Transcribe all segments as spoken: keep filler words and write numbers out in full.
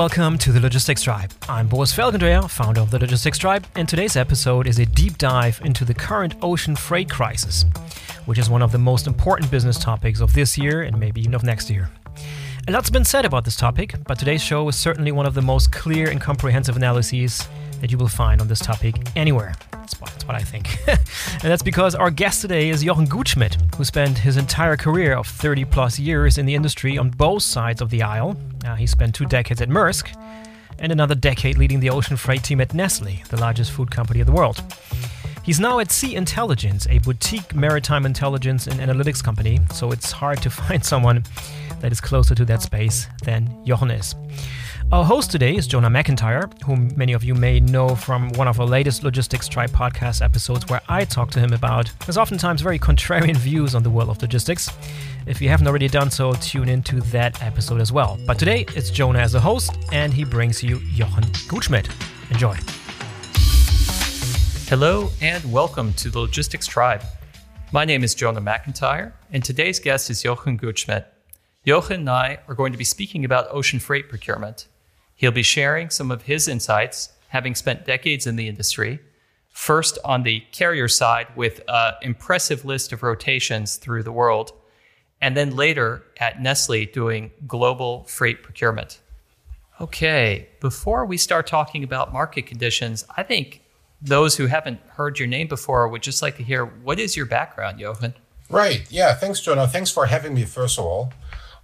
welcome to The Logistics Tribe. I'm Boris Felgentreer, founder of The Logistics Tribe, and today's episode is a deep dive into the current ocean freight crisis, which is one of the most important business topics of this year and maybe even of next year. A lot's been said about this topic, but today's show is certainly one of the most clear and comprehensive analyses that you will find on this topic anywhere. That's what, that's what I think. And that's because our guest today is Jochen Gutschmidt, who spent his entire career of thirty plus years in the industry on both sides of the aisle. Uh, he spent two decades at Maersk and another decade leading the ocean freight team at Nestlé, the largest food company in the world. He's now at Sea Intelligence, a boutique maritime intelligence and analytics company, so it's hard to find someone that is closer to that space than Jochen is. Our host today is Jonah McIntyre, whom many of you may know from one of our latest Logistics Tribe podcast episodes, where I talk to him about his oftentimes very contrarian views on the world of logistics. If you haven't already done so, tune into that episode as well. But today, it's Jonah as a host, and he brings you Jochen Gutschmidt. Enjoy. Hello, and welcome to the Logistics Tribe. My name is Jonah McIntyre, and today's guest is Jochen Gutschmidt. Jochen and I are going to be speaking about ocean freight procurement. He'll be sharing some of his insights, having spent decades in the industry, first on the carrier side with an impressive list of rotations through the world, and then later at Nestlé doing global freight procurement. Okay, before we start talking about market conditions, I think those who haven't heard your name before would just like to hear, what is your background, Jochen? Right, yeah, thanks, Jonah. Thanks for having me, first of all.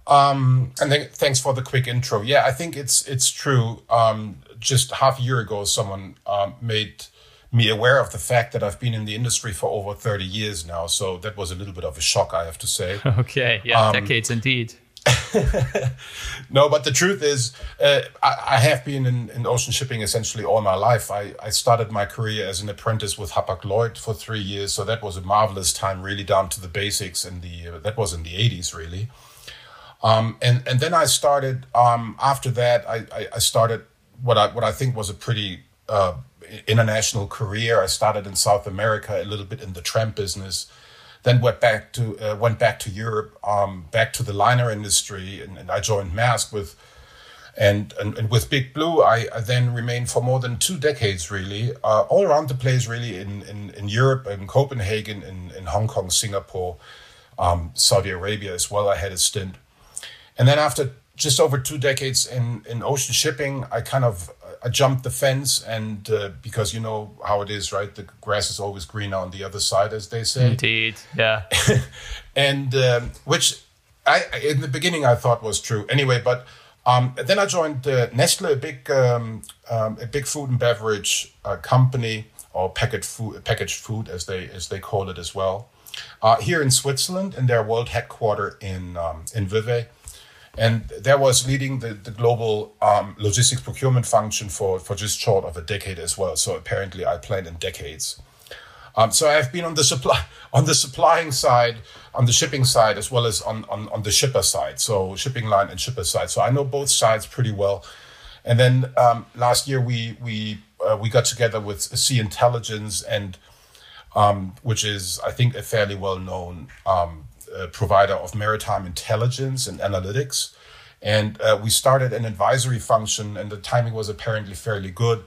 Um, and then thanks for the quick intro. Yeah, I think it's it's true. Um, just half a year ago, someone um, made me aware of the fact that I've been in the industry for over thirty years now. So that was a little bit of a shock, I have to say. Okay, yeah, um, decades indeed. No, but the truth is, uh, I, I have been in, in ocean shipping essentially all my life. I, I started my career as an apprentice with Hapag-Lloyd for three years. So that was a marvelous time, really down to the basics. And the uh, that was in the eighties, really. Um, and, and then I started, um, after that, I, I, I started what I, what I think was a pretty uh, international career. I started in South America, a little bit in the tramp business, then went back to, uh, went back to Europe, um, back to the liner industry. And, and I joined Maersk with, and, and, and with Big Blue, I, I then remained for more than two decades, really, uh, all around the place, really, in, in, in Europe, in Copenhagen, in, in Hong Kong, Singapore, um, Saudi Arabia as well. I had a stint. And then after just over two decades in, in ocean shipping, I kind of I jumped the fence, and uh, because you know how it is, right? The grass is always greener on the other side, as they say. Indeed, yeah. and um, which I in the beginning I thought was true anyway. But um, then I joined uh, Nestle, a big um, um, a big food and beverage uh, company, or packaged food, packaged food as they as they call it as well, uh, here in Switzerland, in their world headquarters in um, in Vevey. And there was leading the, the global um, logistics procurement function for, for just short of a decade as well. So apparently I planned in decades. Um, so I've been on the supply on the supplying side, on the shipping side, as well as on, on, on the shipper side. So shipping line and shipper side. So I know both sides pretty well. And then um, last year we we uh, we got together with Sea Intelligence, and um, which is, I think, a fairly well known Um, Uh, provider of maritime intelligence and analytics. And uh, we started an advisory function, and the timing was apparently fairly good,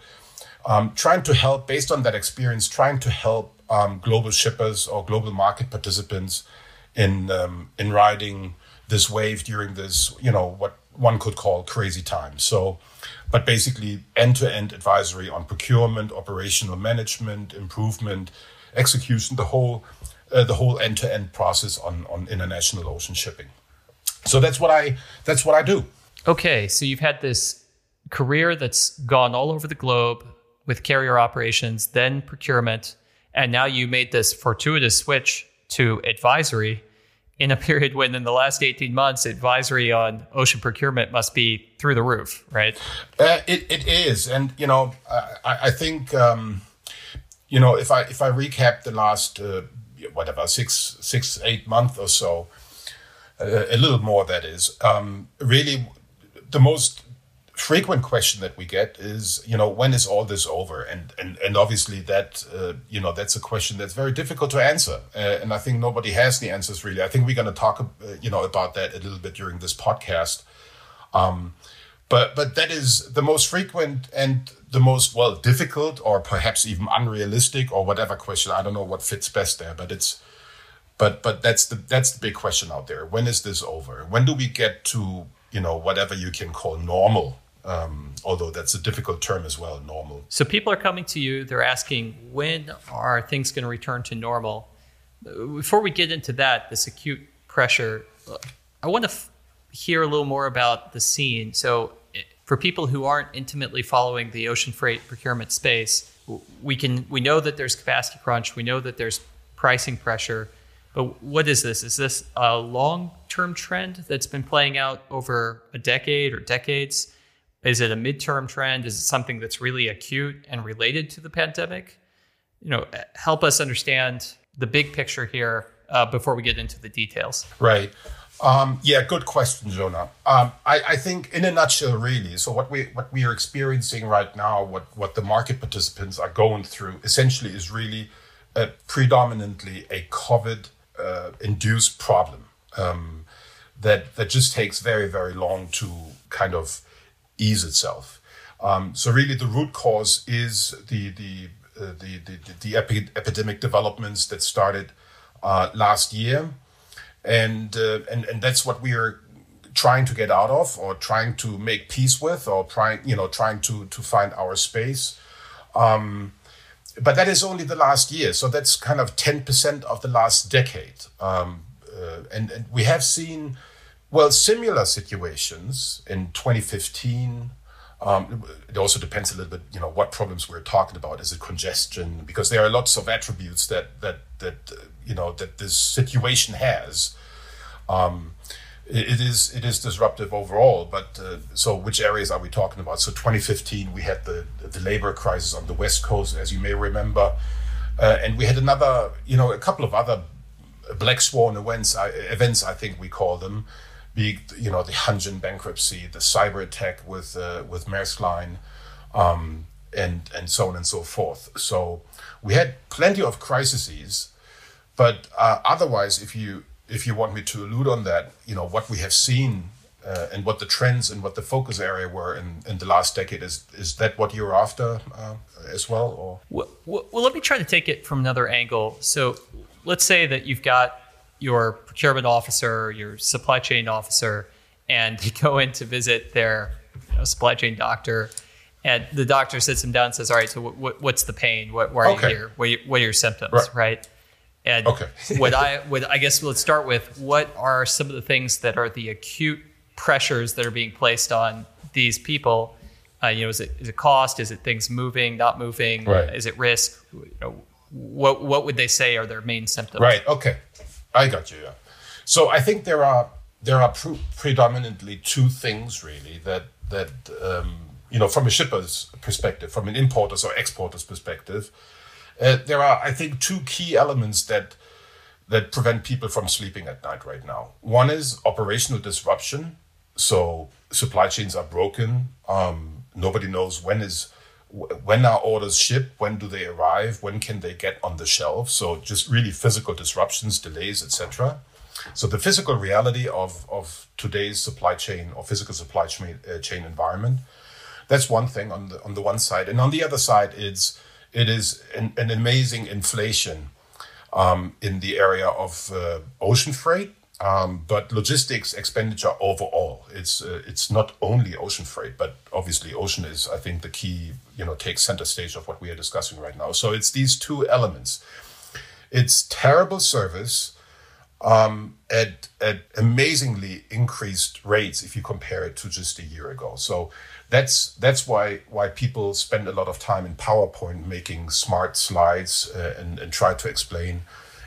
um, trying to help, based on that experience, trying to help um, global shippers or global market participants in um, in riding this wave during this, you know, what one could call crazy time. So, but basically end-to-end advisory on procurement, operational management, improvement, execution, the whole Uh, the whole end-to-end process on, on international ocean shipping. So that's what I that's what I do. Okay, so you've had this career that's gone all over the globe with carrier operations, then procurement, and now you made this fortuitous switch to advisory in a period when in the last eighteen months, advisory on ocean procurement must be through the roof, right? Uh, it, it is. And, you know, I, I think, um, you know, if I, if I recap the last Uh, whatever, six, six, eight months or so, uh, a little more that is, um, really the most frequent question that we get is, you know, when is all this over? And and, and obviously that, uh, you know, that's a question that's very difficult to answer. Uh, and I think nobody has the answers really. I think we're going to talk, uh, you know, about that a little bit during this podcast. Um, But but that is the most frequent and the most, well, difficult or perhaps even unrealistic or whatever question. I don't know what fits best there, but it's but but that's the that's the big question out there. When is this over? When do we get to, you know, whatever you can call normal? Um, although that's a difficult term as well, normal. So people are coming to you, they're asking, when are things going to return to normal? Before we get into that, this acute pressure, I want to f- hear a little more about the scene. So for people who aren't intimately following the ocean freight procurement space, we can we know that there's capacity crunch, we know that there's pricing pressure, but what is this? Is this a long-term trend that's been playing out over a decade or decades? Is it a midterm trend? Is it something that's really acute and related to the pandemic? You know, help us understand the big picture here uh, before we get into the details. Right. Um, yeah, good question, Jonah. Um, I, I think in a nutshell, really, so what we what we are experiencing right now, what, what the market participants are going through, essentially is really a, predominantly a COVID-induced uh, problem um, that, that just takes very, very long to kind of ease itself. Um, so really, the root cause is the the uh, the the, the epi- epidemic developments that started uh, last year, and uh, and and that's what we are trying to get out of, or trying to make peace with, or trying you know trying to to find our space. Um, but that is only the last year, so that's kind of ten percent of the last decade, um, uh, and, and we have seen. Well, similar situations in twenty fifteen, um, it also depends a little bit, you know, what problems we're talking about. Is it congestion? Because there are lots of attributes that, that, that uh, you know, that this situation has. Um, it, it is it is disruptive overall, but uh, so which areas are we talking about? So twenty fifteen, we had the, the labor crisis on the West Coast, as you may remember. Uh, and we had another, you know, a couple of other black swan events, events I think we call them. Big, you know, the Hanjin bankruptcy, the cyber attack with uh, with Maersk Line, um, and and so on and so forth. So we had plenty of crises, but uh, otherwise, if you if you want me to allude on that, you know, what we have seen uh, and what the trends and what the focus area were in, in the last decade is is that what you're after uh, as well? Or well, well, let me try to take it from another angle. So let's say that you've got your procurement officer, your supply chain officer, and they go in to visit their you know, supply chain doctor. And the doctor sits them down and says, all right, so w- w- what's the pain? What, why are okay. you here? What are, you, what are your symptoms, right? right? And okay. what I what I guess let's start with, what are some of the things that are the acute pressures that are being placed on these people? Uh, you know, is it, is it cost? Is it things moving, not moving? Right. Is it risk? You know, what, what would they say are their main symptoms? Right, okay. I got you. Yeah. So I think there are there are pre- predominantly two things really that that um, you know from a shipper's perspective, from an importer's or exporter's perspective, uh, there are I think two key elements that that prevent people from sleeping at night right now. One is operational disruption. So supply chains are broken. Um, nobody knows when is when our orders ship, when do they arrive, when can they get on the shelf? So just really physical disruptions, delays, et cetera. So the physical reality of, of today's supply chain or physical supply chain, uh, chain environment, that's one thing on the on the one side. And on the other side, it's, it is an, an amazing inflation um, in the area of uh, ocean freight, um, but logistics expenditure overall. It's uh, it's not only ocean freight, but obviously ocean is, I think, the key, you know, takes center stage of what we are discussing right now. So it's these two elements. It's terrible service um, at at amazingly increased rates if you compare it to just a year ago. So that's that's why why people spend a lot of time in PowerPoint making smart slides uh, and, and try to explain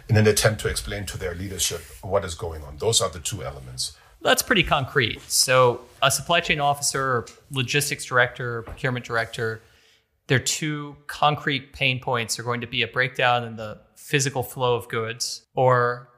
in an attempt to explain to their leadership what is going on. Those are the two elements. That's pretty concrete. So a supply chain officer, logistics director, procurement director, their two concrete pain points are going to be a breakdown in the physical flow of goods or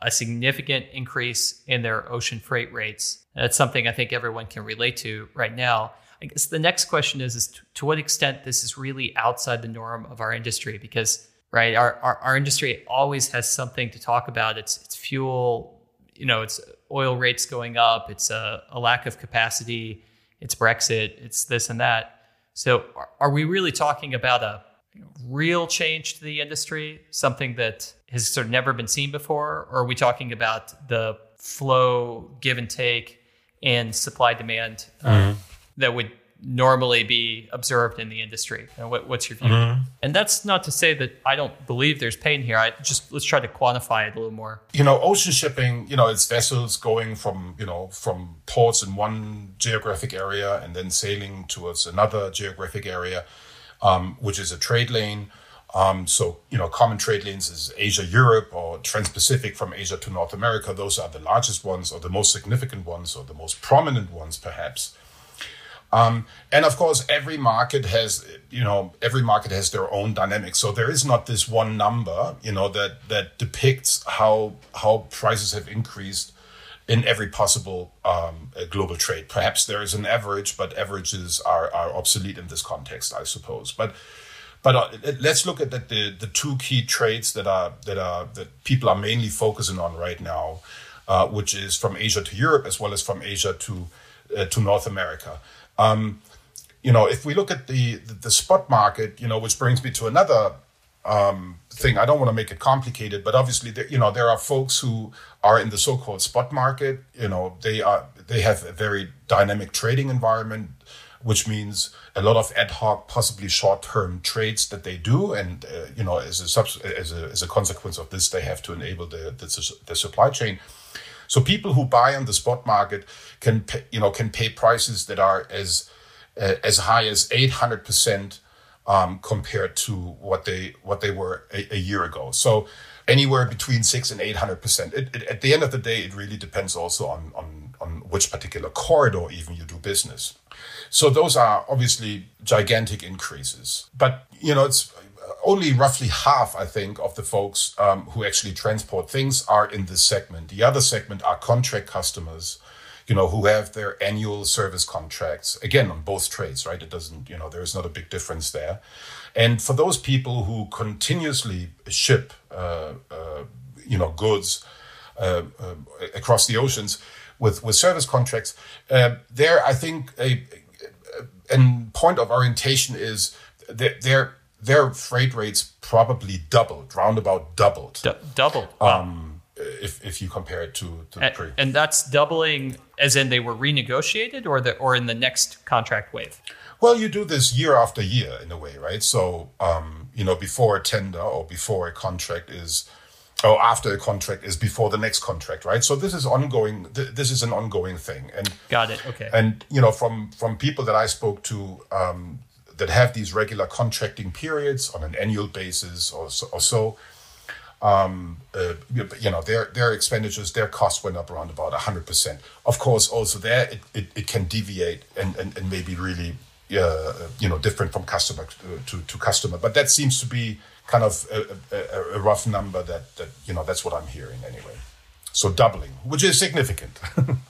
a significant increase in their ocean freight rates. That's something I think everyone can relate to right now. I guess the next question is, is to what extent this is really outside the norm of our industry? Because right, our, our, our industry always has something to talk about. It's, it's fuel, you know, it's oil rates going up. It's a, a lack of capacity. it's Brexit, it's this and that. So are, are we really talking about a real change to the industry, something that has sort of never been seen before? Or are we talking about the flow, give and take, and supply demand um, mm-hmm. that would normally be observed in the industry? Now, what, what's your view? Mm-hmm. And that's not to say that I don't believe there's pain here. I just let's try to quantify it a little more. You know, ocean shipping, you know, it's vessels going from, you know, from ports in one geographic area and then sailing towards another geographic area, um, which is a trade lane. Um, so, you know, common trade lanes is Asia-Europe or Trans-Pacific from Asia to North America. Those are the largest ones or the most significant ones or the most prominent ones, perhaps. Um, and of course, every market has, you know, every market has their own dynamics. So there is not this one number, you know, that that depicts how how prices have increased in every possible um, global trade. Perhaps there is an average, but averages are, are obsolete in this context, I suppose. But but uh, let's look at the, the the two key trades that are that are that people are mainly focusing on right now, uh, which is from Asia to Europe as well as from Asia to uh, to North America. Um, you know, if we look at the, the, the spot market, you know, which brings me to another um, thing, I don't want to make it complicated, but obviously, there, you know, there are folks who are in the so-called spot market. You know, they are they have a very dynamic trading environment, which means a lot of ad hoc, possibly short-term trades that they do. And, uh, you know, as a, sub- as, a, as a consequence of this, they have to enable the, the, the supply chain. So people who buy on the spot market can, pay, you know, can pay prices that are as uh, as high as eight hundred percent um, compared to what they what they were a, a year ago. So anywhere between six and eight hundred percent. It, it, at the end of the day, it really depends also on, on on which particular corridor even you do business. So those are obviously gigantic increases. But you know, it's only roughly half, I think, of the folks um, who actually transport things are in this segment. The other segment are contract customers, you know, who have their annual service contracts, again, on both trades, right? It doesn't, you know, there is not a big difference there. And for those people who continuously ship, uh, uh, you know, goods uh, uh, across the oceans with, with service contracts, uh, there, I think, a, a, a point of orientation is that they're, their freight rates probably doubled, roundabout doubled. D- doubled. Um, wow. If if you compare it to, to and, the previous. And that's doubling as in they were renegotiated or the or in the next contract wave? Well, you do this year after year in a way, right? So, um, you know, before a tender or before a contract is, or after a contract is before the next contract, right? So this is ongoing. Th- this is an ongoing thing. And Got it. Okay. And, you know, from, from people that I spoke to, um, that have these regular contracting periods on an annual basis or so, or so um, uh, you know, their their expenditures, their costs went up around about one hundred percent. Of course, also there, it, it, it can deviate and, and, and maybe really, uh, you know, different from customer to, to customer. But that seems to be kind of a, a, a rough number that, that, you know, that's what I'm hearing anyway. So doubling, which is significant.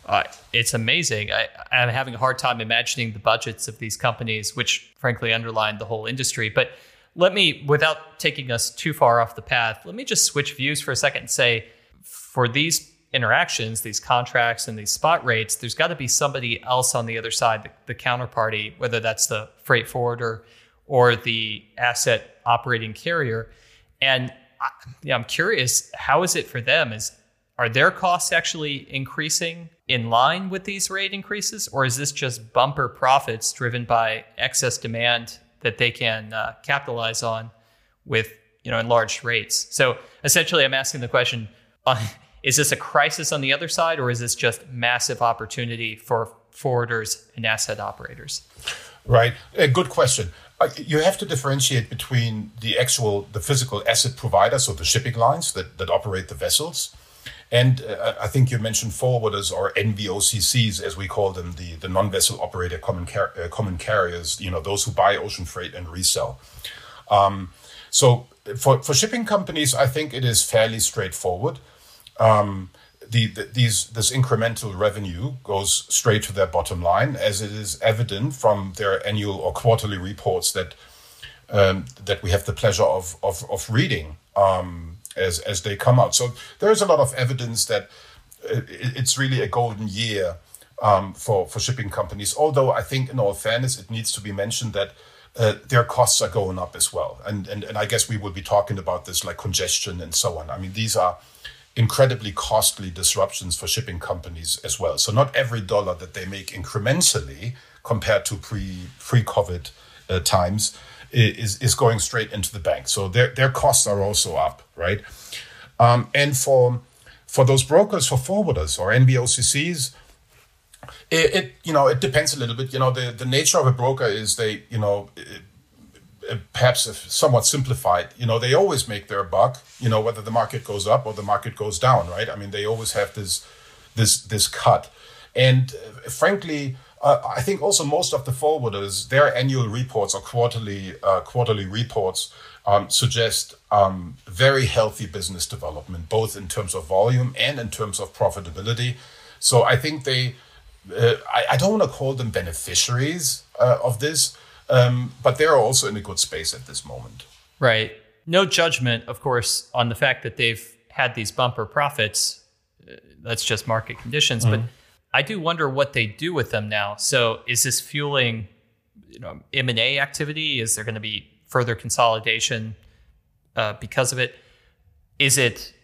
uh, it's amazing. I, I'm having a hard time imagining the budgets of these companies, which frankly underline the whole industry. But let me, without taking us too far off the path, let me just switch views for a second and say, for these interactions, these contracts and these spot rates, there's got to be somebody else on the other side, the, the counterparty, whether that's the freight forwarder or the asset operating carrier. And I, yeah, I'm curious, how is it for them? Is Are their costs actually increasing in line with these rate increases, or is this just bumper profits driven by excess demand that they can uh, capitalize on with, you know, enlarged rates? So essentially, I'm asking the question, uh, is this a crisis on the other side, or is this just massive opportunity for forwarders and asset operators? Right. A good question. You have to differentiate between the actual, the physical asset providers, so the shipping lines that, that operate the vessels. And uh, I think you mentioned forwarders or N V O C Cs, as we call them, the, the non-vessel operator common car- uh, common carriers, you know, those who buy ocean freight and resell. Um, so for, for shipping companies, I think it is fairly straightforward. Um, the, the, these this incremental revenue goes straight to their bottom line, as it is evident from their annual or quarterly reports that um, that we have the pleasure of, of, of reading. Um, As as they come out, so there is a lot of evidence that it's really a golden year um, for, for shipping companies. Although I think in all fairness, it needs to be mentioned that uh, their costs are going up as well. And, and, and I guess we will be talking about this, like congestion and so on. I mean, these are incredibly costly disruptions for shipping companies as well. So not every dollar that they make incrementally compared to pre, pre-COVID uh, times is, is going straight into the bank. So their, their costs are also up, right? Um, and for for those brokers, for forwarders or N B O C Cs, it, it you know it depends a little bit. You know the, the nature of a broker is they you know it, it, perhaps somewhat simplified. You know they always make their buck. You know whether the market goes up or the market goes down, right? I mean they always have this this this cut. And uh, frankly, uh, I think also most of the forwarders, their annual reports or quarterly uh, quarterly reports. Um, suggest um, very healthy business development, both in terms of volume and in terms of profitability. So I think they, uh, I, I don't want to call them beneficiaries uh, of this, um, but they're also in a good space at this moment. Right. No judgment, of course, on the fact that they've had these bumper profits. That's just market conditions. Mm-hmm. But I do wonder what they do with them now. So is this fueling, you know, M and A activity? Is there going to be further consolidation uh, because of it? Is it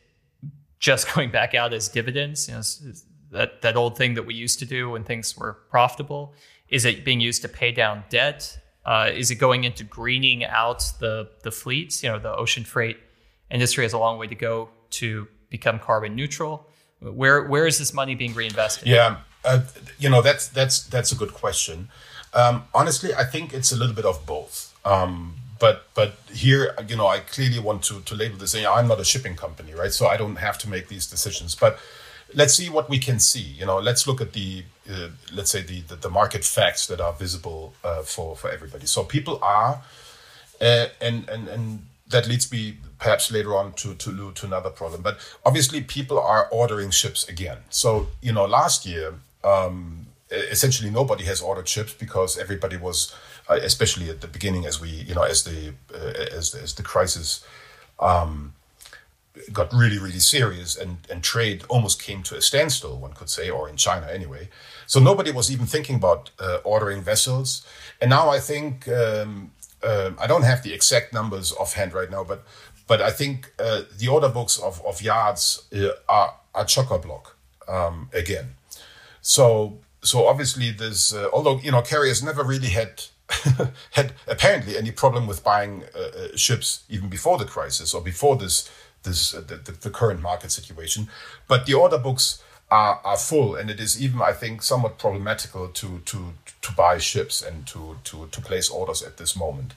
just going back out as dividends? You know, is, is that, that old thing that we used to do when things were profitable? Is it being used to pay down debt? Uh, is it going into greening out the, the fleets? You know, the ocean freight industry has a long way to go to become carbon neutral. Where where is this money being reinvested? Yeah, uh, you know, that's that's that's a good question. Um, honestly, I think it's a little bit of both. Um, But but here, you know, I clearly want to, to label this. I'm not a shipping company, right? So I don't have to make these decisions. But let's see what we can see. You know, let's look at the, uh, let's say, the, the, the market facts that are visible uh, for, for everybody. So people are, uh, and, and and that leads me perhaps later on to, to, to another problem. But obviously, people are ordering ships again. So, you know, last year, um, essentially nobody has ordered ships because everybody was... especially at the beginning, as we, you know, as the uh, as as the crisis um, got really, really serious, and, and trade almost came to a standstill, one could say, or in China anyway. So nobody was even thinking about uh, ordering vessels. And now I think um, uh, I don't have the exact numbers offhand right now, but but I think uh, the order books of of yards uh, are are chock-a-block um, again. So so obviously there's uh, although you know carriers never really had. had apparently any problem with buying uh, ships even before the crisis or before this this uh, the, the current market situation, but the order books are are full, and it is even I think somewhat problematical to to to buy ships and to to to place orders at this moment.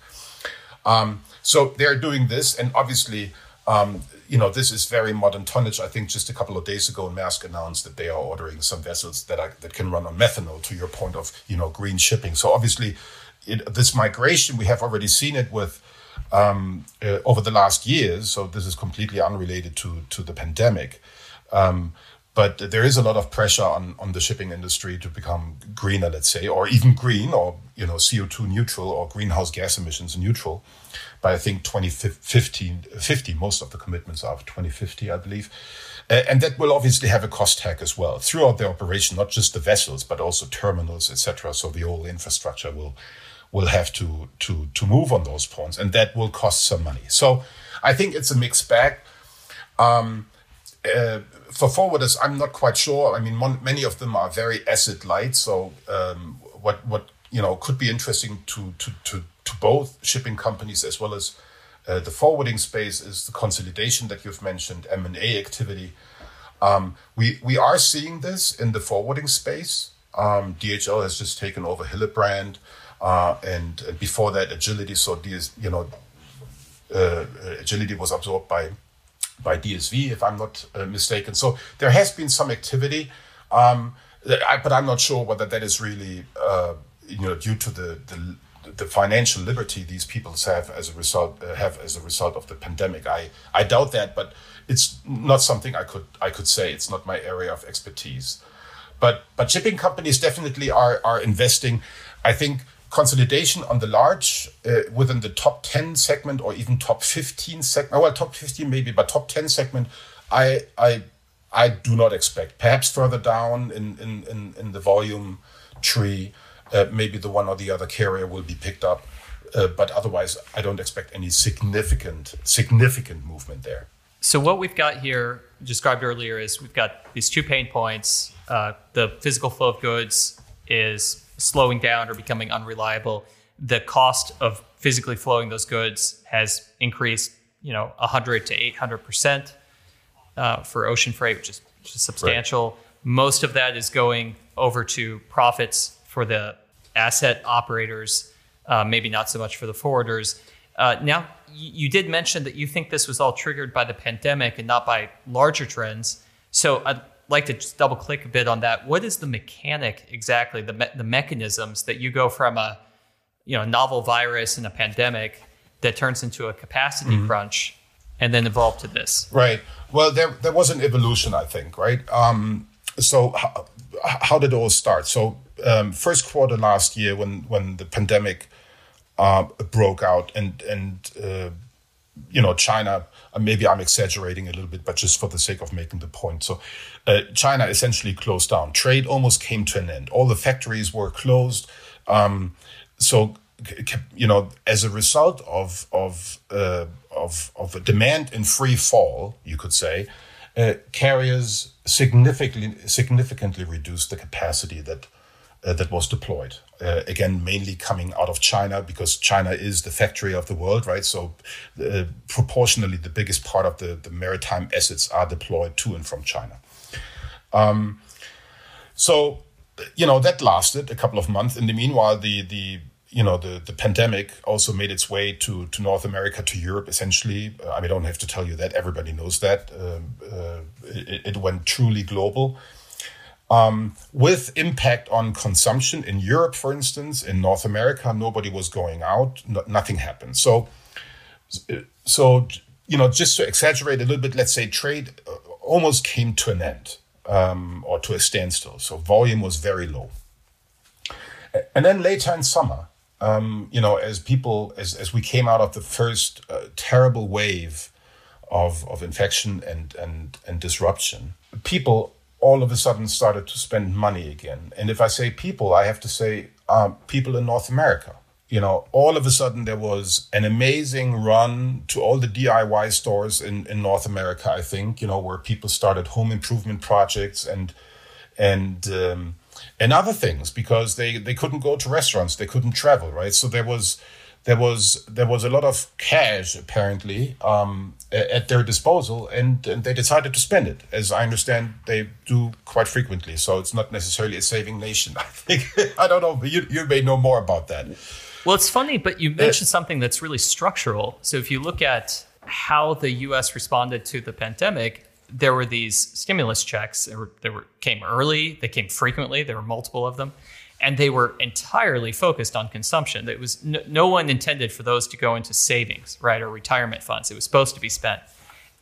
Um, so they're doing this, and obviously um, you know this is very modern tonnage. I think just a couple of days ago, Maersk announced that they are ordering some vessels that are, that can run on methanol. To your point of you know green shipping, so obviously. It, this migration, we have already seen it with um, uh, over the last years. So this is completely unrelated to to the pandemic. Um, but there is a lot of pressure on, on the shipping industry to become greener, let's say, or even green or, you know, C O two neutral or greenhouse gas emissions neutral. By I think twenty fifty, most of the commitments are of twenty fifty, I believe. Uh, and that will obviously have a cost tag as well throughout the operation, not just the vessels, but also terminals, et cetera. So the whole infrastructure will... will have to to to move on those points, and that will cost some money. So I think it's a mixed bag. Um, uh, for forwarders, I'm not quite sure. I mean, mon- many of them are very asset light. So um, what what you know could be interesting to to to, to both shipping companies as well as uh, the forwarding space is the consolidation that you've mentioned, M and A activity. Um, we we are seeing this in the forwarding space. Um, D H L has just taken over Hillebrand. Uh, and, and before that, Agility. So, DS, you know, uh, Agility was absorbed by by D S V, if I'm not uh, mistaken. So there has been some activity, um, I, but I'm not sure whether that is really, uh, you know, due to the, the the financial liberty these people have as a result uh, have as a result of the pandemic. I, I doubt that, but it's not something I could I could say. It's not my area of expertise. But but shipping companies definitely are are investing. I think. Consolidation on the large uh, within the top ten segment or even top fifteen segment, well, top fifteen maybe, but top ten segment, I I I do not expect. Perhaps further down in in, in, in the volume tree, uh, maybe the one or the other carrier will be picked up. Uh, but otherwise, I don't expect any significant, significant movement there. So what we've got here, described earlier, is we've got these two pain points. Uh, the physical flow of goods is slowing down or becoming unreliable. The cost of physically flowing those goods has increased, you know, one hundred to eight hundred percent uh, for ocean freight, which is, which is substantial. Right. Most of that is going over to profits for the asset operators, uh, maybe not so much for the forwarders. Uh, now, you did mention that you think this was all triggered by the pandemic and not by larger trends. So I'd like to just double click a bit on that. What is the mechanic exactly, the me- the mechanisms that you go from a you know novel virus and a pandemic that turns into a capacity mm-hmm. crunch and then evolve to this? Right. Well, there there was an evolution, I think, right? Um, so how, how did it all start? So um, first quarter last year when, when the pandemic Uh, broke out and and uh, you know China. Maybe I'm exaggerating a little bit, but just for the sake of making the point, so uh, China essentially closed down. Trade almost came to an end. All the factories were closed. Um, so you know, as a result of of uh, of of a demand in free fall, you could say, uh, carriers significantly significantly reduced the capacity that uh, that was deployed. Uh, again, mainly coming out of China because China is the factory of the world, right? So uh, proportionally, the biggest part of the, the maritime assets are deployed to and from China. Um, so, you know, that lasted a couple of months. In the meanwhile, the, the you know, the, the pandemic also made its way to, to North America, to Europe, essentially. Uh, I mean, I don't have to tell you that. Everybody knows that. Uh, uh, it, it went truly global. Um, with impact on consumption in Europe, for instance, in North America, nobody was going out, no, nothing happened. So, so you know, just to exaggerate a little bit, let's say trade almost came to an end um, or to a standstill. So volume was very low. And then later in summer, um, you know, as people, as, as we came out of the first uh, terrible wave of of infection and and and disruption, people all of a sudden started to spend money again. And if I say people, I have to say um, people in North America. You know, all of a sudden there was an amazing run to all the D I Y stores in, in North America, I think, you know, where people started home improvement projects and and um, and other things because they, they couldn't go to restaurants, they couldn't travel, right? So there was there was there was a lot of cash apparently um, at their disposal, and, and they decided to spend it, as I understand they do quite frequently. So it's not necessarily a saving nation, I think. I don't know, but you, you may know more about that. Well, it's funny, but you mentioned uh, something that's really structural. So if you look at how the U S responded to the pandemic, there were these stimulus checks. They were, they were came early, they came frequently, there were multiple of them. And they were entirely focused on consumption. It was no, no one intended for those to go into savings, right, or retirement funds. It was supposed to be spent.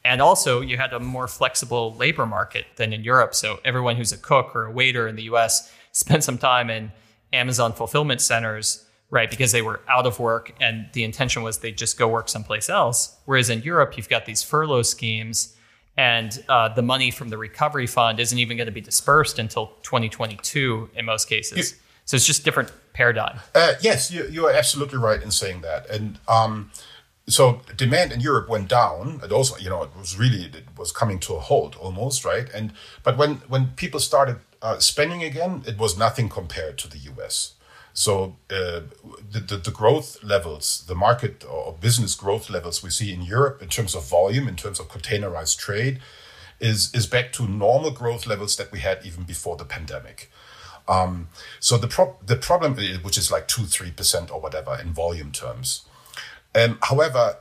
And also, you had a more flexible labor market than in Europe. So everyone who's a cook or a waiter in the U S spent some time in Amazon fulfillment centers, right, because they were out of work, and the intention was they'd just go work someplace else. Whereas in Europe, you've got these furlough schemes, and uh, the money from the recovery fund isn't even going to be dispersed until twenty twenty-two in most cases. You- So it's just different paradigm. Uh, yes, you, you are absolutely right in saying that. And um, so demand in Europe went down. It also, you know, it was really, it was coming to a halt almost, right? And but when, when people started uh, spending again, it was nothing compared to the U S. So uh, the, the, the growth levels, the market or business growth levels we see in Europe in terms of volume, in terms of containerized trade, is is back to normal growth levels that we had even before the pandemic. Um, so the pro- the problem, which is like two, three percent or whatever in volume terms. Um, however,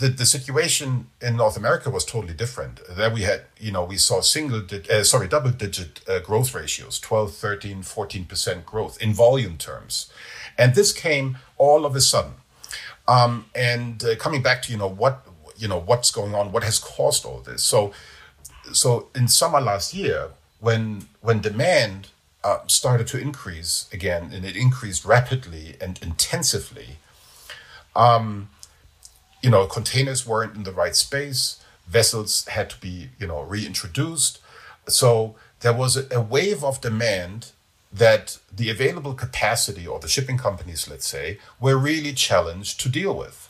the, the situation in North America was totally different. There we had, you know, we saw single, di- uh, sorry, double digit uh, growth ratios, twelve, thirteen, fourteen percent growth in volume terms. And this came all of a sudden. Um, and uh, coming back to, you know, what, you know, what's going on, what has caused all this. So, so in summer last year, when, when demand Uh, started to increase again, and it increased rapidly and intensively. Um, you know, containers weren't in the right space. Vessels had to be, you know, reintroduced. So there was a wave of demand that the available capacity, or the shipping companies, let's say, were really challenged to deal with.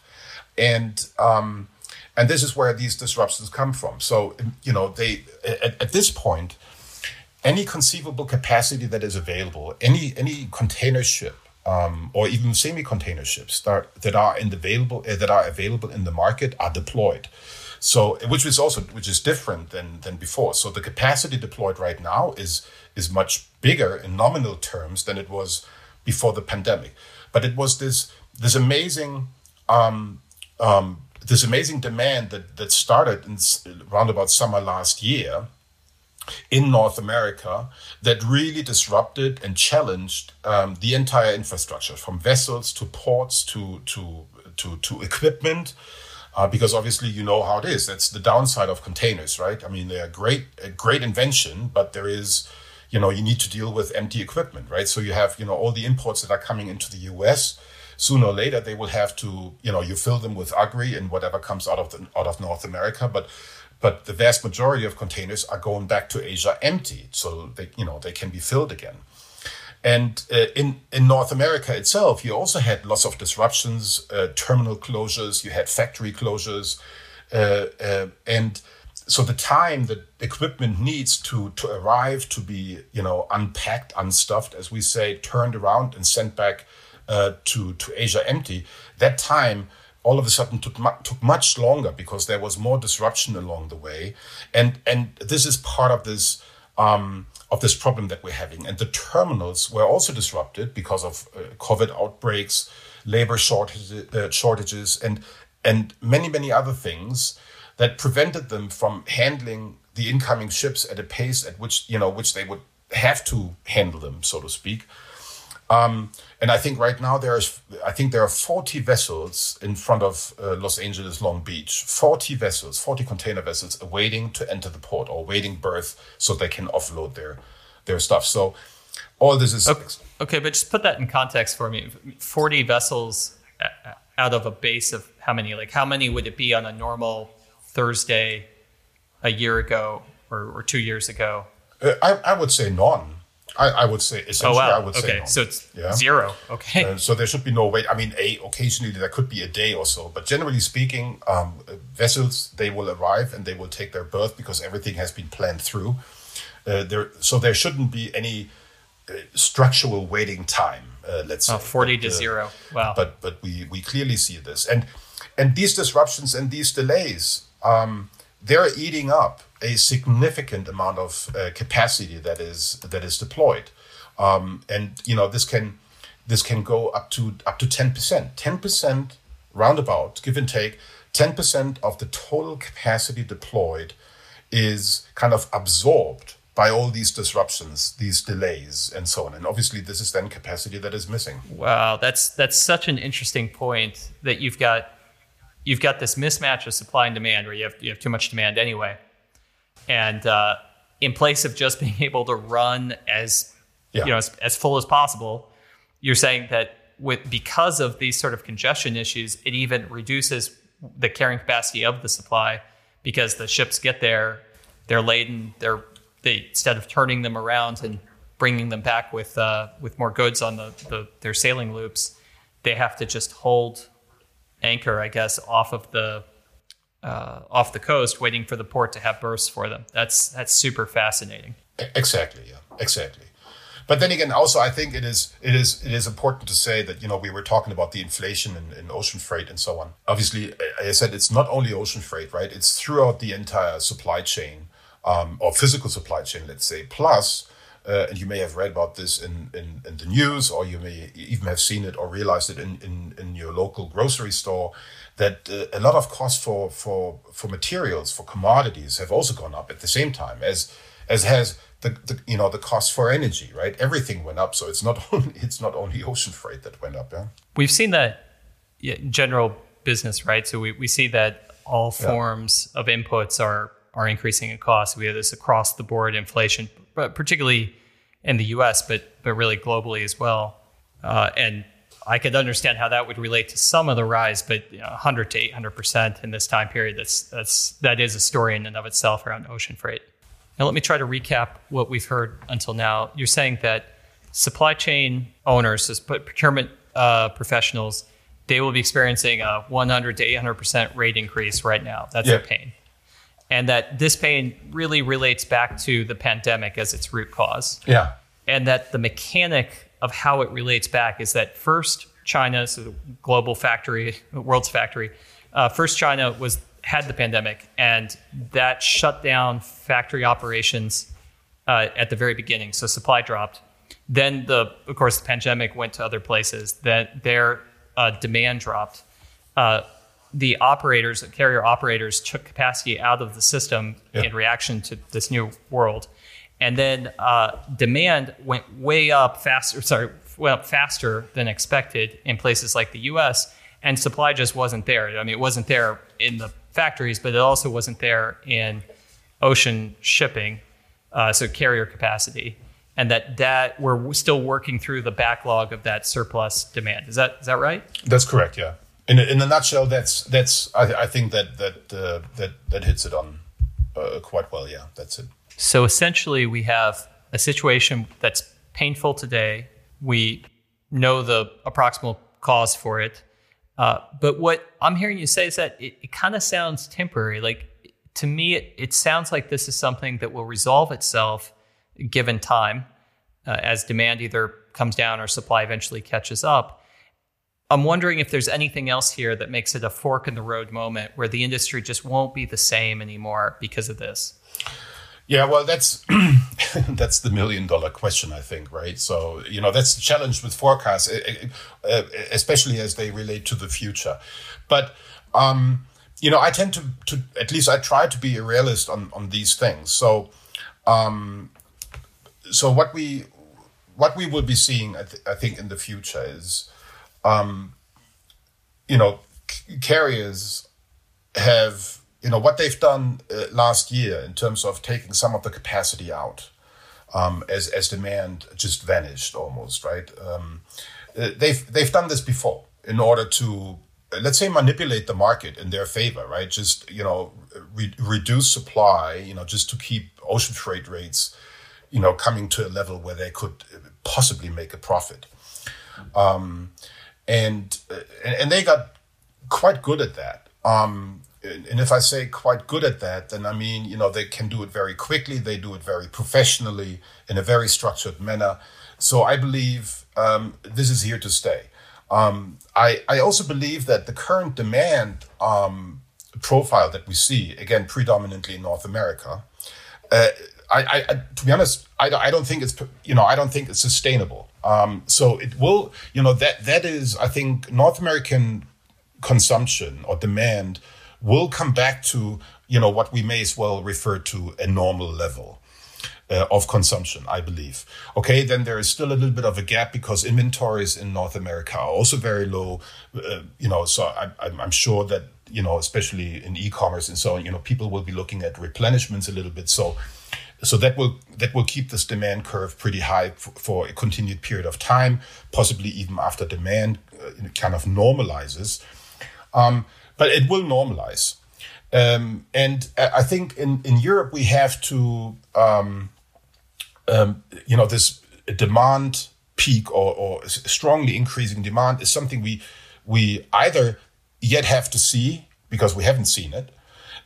And um, and this is where these disruptions come from. So, you know, they at, at this point, any conceivable capacity that is available, any any container ship, um, or even semi-container ships start, that are in the available uh, that are available in the market are deployed. So, which is also which is different than than before. So the capacity deployed right now is is much bigger in nominal terms than it was before the pandemic. But it was this this amazing um, um, this amazing demand that that started in around about summer last year in North America that really disrupted and challenged um, the entire infrastructure, from vessels to ports to to to to equipment. Uh, because obviously you know how it is. That's the downside of containers, right? I mean, they're a great, a great invention, but there is, you know, you need to deal with empty equipment, right? So you have, you know, all the imports that are coming into the U S Sooner or later, they will have to, you know, you fill them with agri and whatever comes out of the, out of North America, but but the vast majority of containers are going back to Asia empty, so they, you know, they can be filled again. And uh, in, in North America itself, you also had lots of disruptions, uh, terminal closures, you had factory closures. Uh, uh, and so the time that equipment needs to, to arrive, to be, you know, unpacked, unstuffed, as we say, turned around and sent back uh, to, to Asia empty, that time all of a sudden took, mu- took much longer because there was more disruption along the way. And, and this is part of this... Um, of this problem that we're having. And the terminals were also disrupted because of uh, COVID outbreaks, labor shortages, uh, shortages, and and many, many other things that prevented them from handling the incoming ships at a pace at which, you know, which they would have to handle them, so to speak. Um, and I think right now there's, I think there are forty vessels in front of uh, Los Angeles, Long Beach, forty vessels, forty container vessels waiting to enter the port or waiting berth so they can offload their, their stuff. So all this is... Okay, okay, but just put that in context for me. forty vessels out of a base of how many? Like how many would it be on a normal Thursday a year ago or, or two years ago? Uh, I, I would say none. I, I would say essentially. Oh, wow. I would okay. say no. So it's yeah? zero. Okay. Uh, so there should be no wait. I mean, a occasionally there could be a day or so, but generally speaking, um, vessels, they will arrive and they will take their berth because everything has been planned through. Uh, there, so there shouldn't be any uh, structural waiting time. Uh, let's oh, say forty but, to uh, zero. Wow. But but we we clearly see this, and and these disruptions and these delays, um, they're eating up a significant amount of uh, capacity that is that is deployed, um, and you know this can this can go up to up to ten percent, ten percent roundabout, give and take, ten percent of the total capacity deployed is kind of absorbed by all these disruptions, these delays, and so on. And obviously, this is then capacity that is missing. Wow, that's that's such an interesting point that you've got you've got this mismatch of supply and demand, where you have you have too much demand anyway. And uh, in place of just being able to run as yeah. you know as, as full as possible, you're saying that with because of these sort of congestion issues, it even reduces the carrying capacity of the supply because the ships get there, they're laden, they're they instead of turning them around and bringing them back with uh, with more goods on the, the their sailing loops, they have to just hold anchor, I guess, off of the. Uh, off the coast, waiting for the port to have berths for them. That's that's super fascinating. Exactly, yeah, exactly. But then again, also I think it is it is it is important to say that you know we were talking about the inflation in, in ocean freight and so on. Obviously, as I said, it's not only ocean freight, right? It's throughout the entire supply chain um, or physical supply chain, let's say. Plus, uh, and you may have read about this in, in in the news, or you may even have seen it or realized it in in, in your local grocery store. That uh, a lot of costs for, for for materials, for commodities, have also gone up at the same time as as has the, the you know the cost for energy, right? Everything went up, so it's not only, it's not only ocean freight that went up. Yeah, we've seen that in general business, right? So we, we see that all forms yeah. of inputs are are increasing in cost. We have this across the board inflation, but particularly in the U S, but but really globally as well, uh, and. I could understand how that would relate to some of the rise, but you know, one hundred to eight hundred percent in this time period, that's, that's, that is a story in and of itself around ocean freight. Now, let me try to recap what we've heard until now. You're saying that supply chain owners, procurement uh, professionals, they will be experiencing a one hundred to eight hundred percent rate increase right now. That's yeah. their pain. And that this pain really relates back to the pandemic as its root cause. Yeah. And that the mechanic of how it relates back is that first China, so the global factory, world's factory, uh, first China was had the pandemic, and that shut down factory operations uh, at the very beginning. So supply dropped. Then, the, of course, the pandemic went to other places. That their uh, demand dropped. Uh, the operators, the carrier operators, took capacity out of the system yeah. in reaction to this new world. And then uh, demand went way up faster, sorry, went up faster than expected in places like the U S, and supply just wasn't there. I mean, it wasn't there in the factories, but it also wasn't there in ocean shipping, uh, so carrier capacity. And that, that we're still working through the backlog of that surplus demand. Is that is that right? That's correct. Yeah. In a, in a nutshell, that's that's I, I think that that uh, that that hits it on uh, quite well. Yeah, that's it. So essentially, we have a situation that's painful today. We know the approximate cause for it. Uh, but what I'm hearing you say is that it, it kind of sounds temporary. Like, to me, it, it sounds like this is something that will resolve itself given time, uh, as demand either comes down or supply eventually catches up. I'm wondering if there's anything else here that makes it a fork in the road moment where the industry just won't be the same anymore because of this. Yeah, well, that's that's the million dollar question, I think, right? So, you know, that's the challenge with forecasts, especially as they relate to the future. But, um, you know, I tend to, to, at least I try to be a realist on, on these things. So, um, so what we what we will be seeing, I, th- I think, in the future is, um, you know, c- carriers have... You know, what they've done uh, last year in terms of taking some of the capacity out um, as as demand just vanished almost, right? Um, they've they've done this before in order to, let's say, manipulate the market in their favor, right? Just, you know, re- reduce supply, you know, just to keep ocean freight rates, you know, coming to a level where they could possibly make a profit. Um, and, and they got quite good at that. Um, And if I say quite good at that, then I mean, you know, they can do it very quickly. They do it very professionally in a very structured manner. So I believe um, this is here to stay. Um, I, I also believe that the current demand um, profile that we see, again, predominantly in North America, uh, I, I, I to be honest, I, I don't think it's, you know, I don't think it's sustainable. Um, so it will, you know, that that is, I think, North American consumption or demand will come back to, you know, what we may as well refer to a normal level uh, of consumption, I believe. Okay, then there is still a little bit of a gap because inventories in North America are also very low, uh, you know, so I, I'm sure that, you know, especially in e-commerce and so on, you know, people will be looking at replenishments a little bit. So so that will that will keep this demand curve pretty high f- for a continued period of time, possibly even after demand uh, kind of normalizes. Um, But it will normalize. Um, and I think in, in Europe, we have to, um, um, you know, this demand peak or, or strongly increasing demand is something we we either yet have to see because we haven't seen it,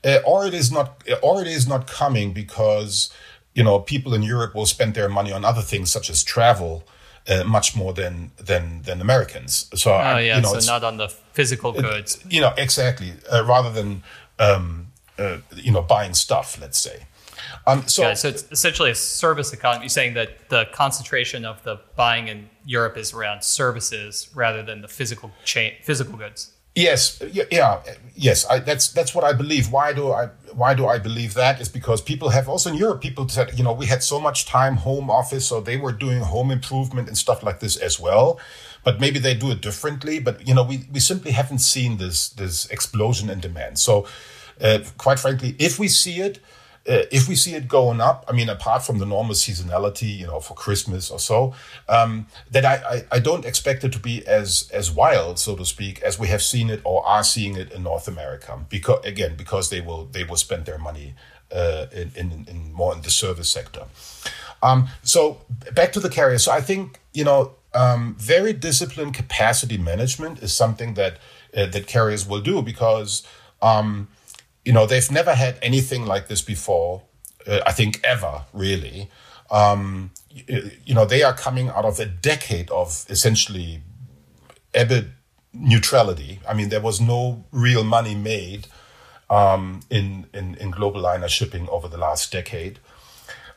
uh, or it is not, or it is not coming because, you know, people in Europe will spend their money on other things such as travel. Uh, much more than than than Americans. So, oh, I, yeah, you know, so it's, not on the physical goods. It, you know, exactly. Uh, rather than um, uh, you know buying stuff, let's say. Um, so, yeah, so it's essentially a service economy. You're saying that the concentration of the buying in Europe is around services rather than the physical chain, physical goods. Yes, yeah, yeah yes. I, that's that's what I believe. Why do I why do I believe that? Is because people have also in Europe, people said, you know, we had so much time home office, so they were doing home improvement and stuff like this as well. But maybe they do it differently. But, you know, we, we simply haven't seen this this explosion in demand. So, uh, quite frankly, if we see it, uh, if we see it going up, I mean, apart from the normal seasonality, you know, for Christmas or so, um, that I, I, I don't expect it to be as as wild, so to speak, as we have seen it or are seeing it in North America. Because again, because they will they will spend their money uh, in, in, in more in the service sector. Um, so back to the carrier. So I think, you know, um, very disciplined capacity management is something that uh, that carriers will do because, um, you know, they've never had anything like this before, uh, I think ever, really. Um, you, you know, they are coming out of a decade of essentially E B I T neutrality. I mean, there was no real money made um, in, in, in global liner shipping over the last decade,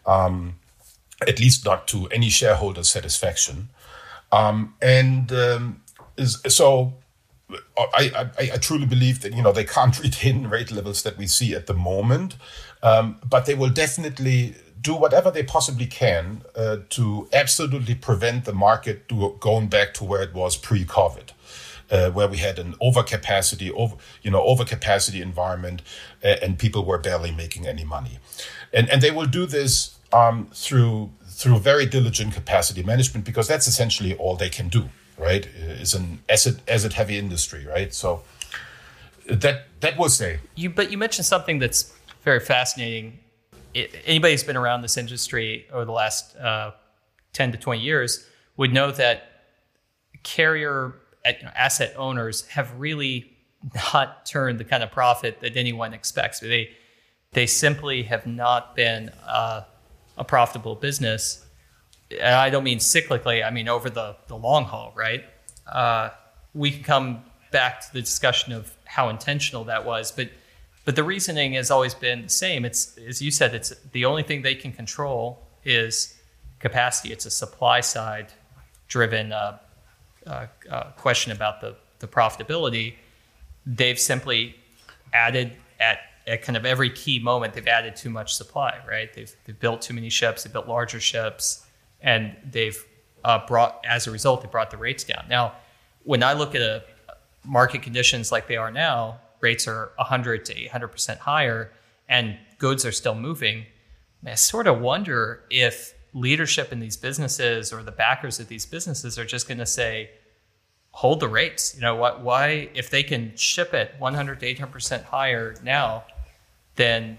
um, at least not to any shareholder satisfaction. Um, and um, is, so I, I, I truly believe that, you know, they can't retain rate levels that we see at the moment, um, but they will definitely do whatever they possibly can uh, to absolutely prevent the market to going back to where it was pre-COVID. Uh, where we had an overcapacity, over, you know, overcapacity environment, uh, and people were barely making any money, and and they will do this um, through through very diligent capacity management because that's essentially all they can do, right? It's an asset asset heavy industry, right? So that that will stay. You but you mentioned something that's very fascinating. It, anybody who's been around this industry over the last uh, ten to twenty years would know that carrier asset owners have really not turned the kind of profit that anyone expects. They they simply have not been uh, a profitable business. And I don't mean cyclically, I mean over the, the long haul, right? Uh, we can come back to the discussion of how intentional that was, but but the reasoning has always been the same. It's, as you said, it's the only thing they can control is capacity. It's a supply side driven uh Uh, uh, question about the, the profitability. They've simply added at, at kind of every key moment, they've added too much supply, right? They've, they've built too many ships, they've built larger ships, and they've uh, brought, as a result, they brought the rates down. Now, when I look at a market conditions like they are now, rates are one hundred to eight hundred percent higher, and goods are still moving. I sort of wonder if leadership in these businesses or the backers of these businesses are just going to say, hold the rates. You know what? Why, if they can ship it one hundred to eight hundred percent higher now, then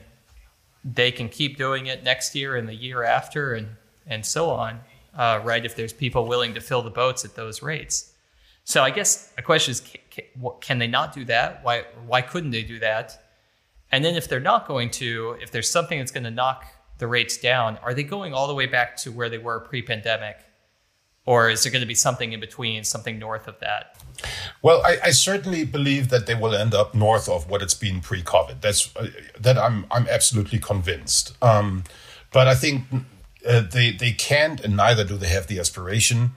they can keep doing it next year and the year after, and and so on, uh, right? If there's people willing to fill the boats at those rates. So I guess a question is, can, can they not do that? Why why couldn't they do that? And then if they're not going to, if there's something that's going to knock the rates down, are they going all the way back to where they were pre-pandemic? Or is there going to be something in between, something north of that? Well, I, I certainly believe that they will end up north of what it's been pre-COVID. That's uh, that I'm I'm absolutely convinced. Um, but I think uh, they they can't, and neither do they have the aspiration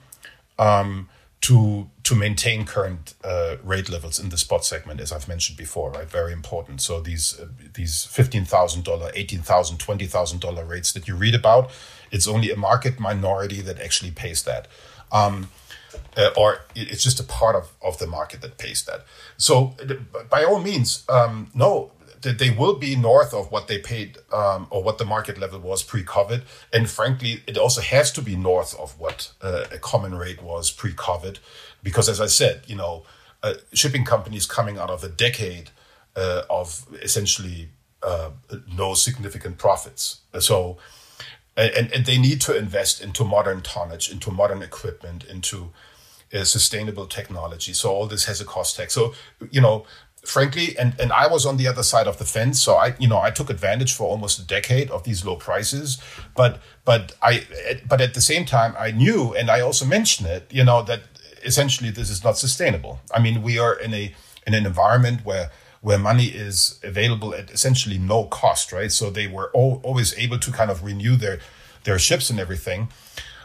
um, to to maintain current uh, rate levels in the spot segment, as I've mentioned before, right? Very important. So these uh, these fifteen thousand dollars, eighteen thousand dollars, twenty thousand dollars rates that you read about, it's only a market minority that actually pays that. Um, uh, or it's just a part of, of the market that pays that. So by all means, um, no, they will be north of what they paid um, or what the market level was pre-COVID. And frankly, it also has to be north of what uh, a common rate was pre-COVID. Because as I said, you know, uh, shipping companies coming out of a decade uh, of essentially uh, no significant profits. So, and, and they need to invest into modern tonnage, into modern equipment, into uh, sustainable technology. So all this has a cost tag. So, you know, frankly, and, and I was on the other side of the fence. So I, you know, I took advantage for almost a decade of these low prices, but, but I, but at the same time I knew, and I also mentioned it, you know, that essentially this is not sustainable. I mean, we are in a, in an environment where, where money is available at essentially no cost, right? So they were all, always able to kind of renew their, their ships and everything.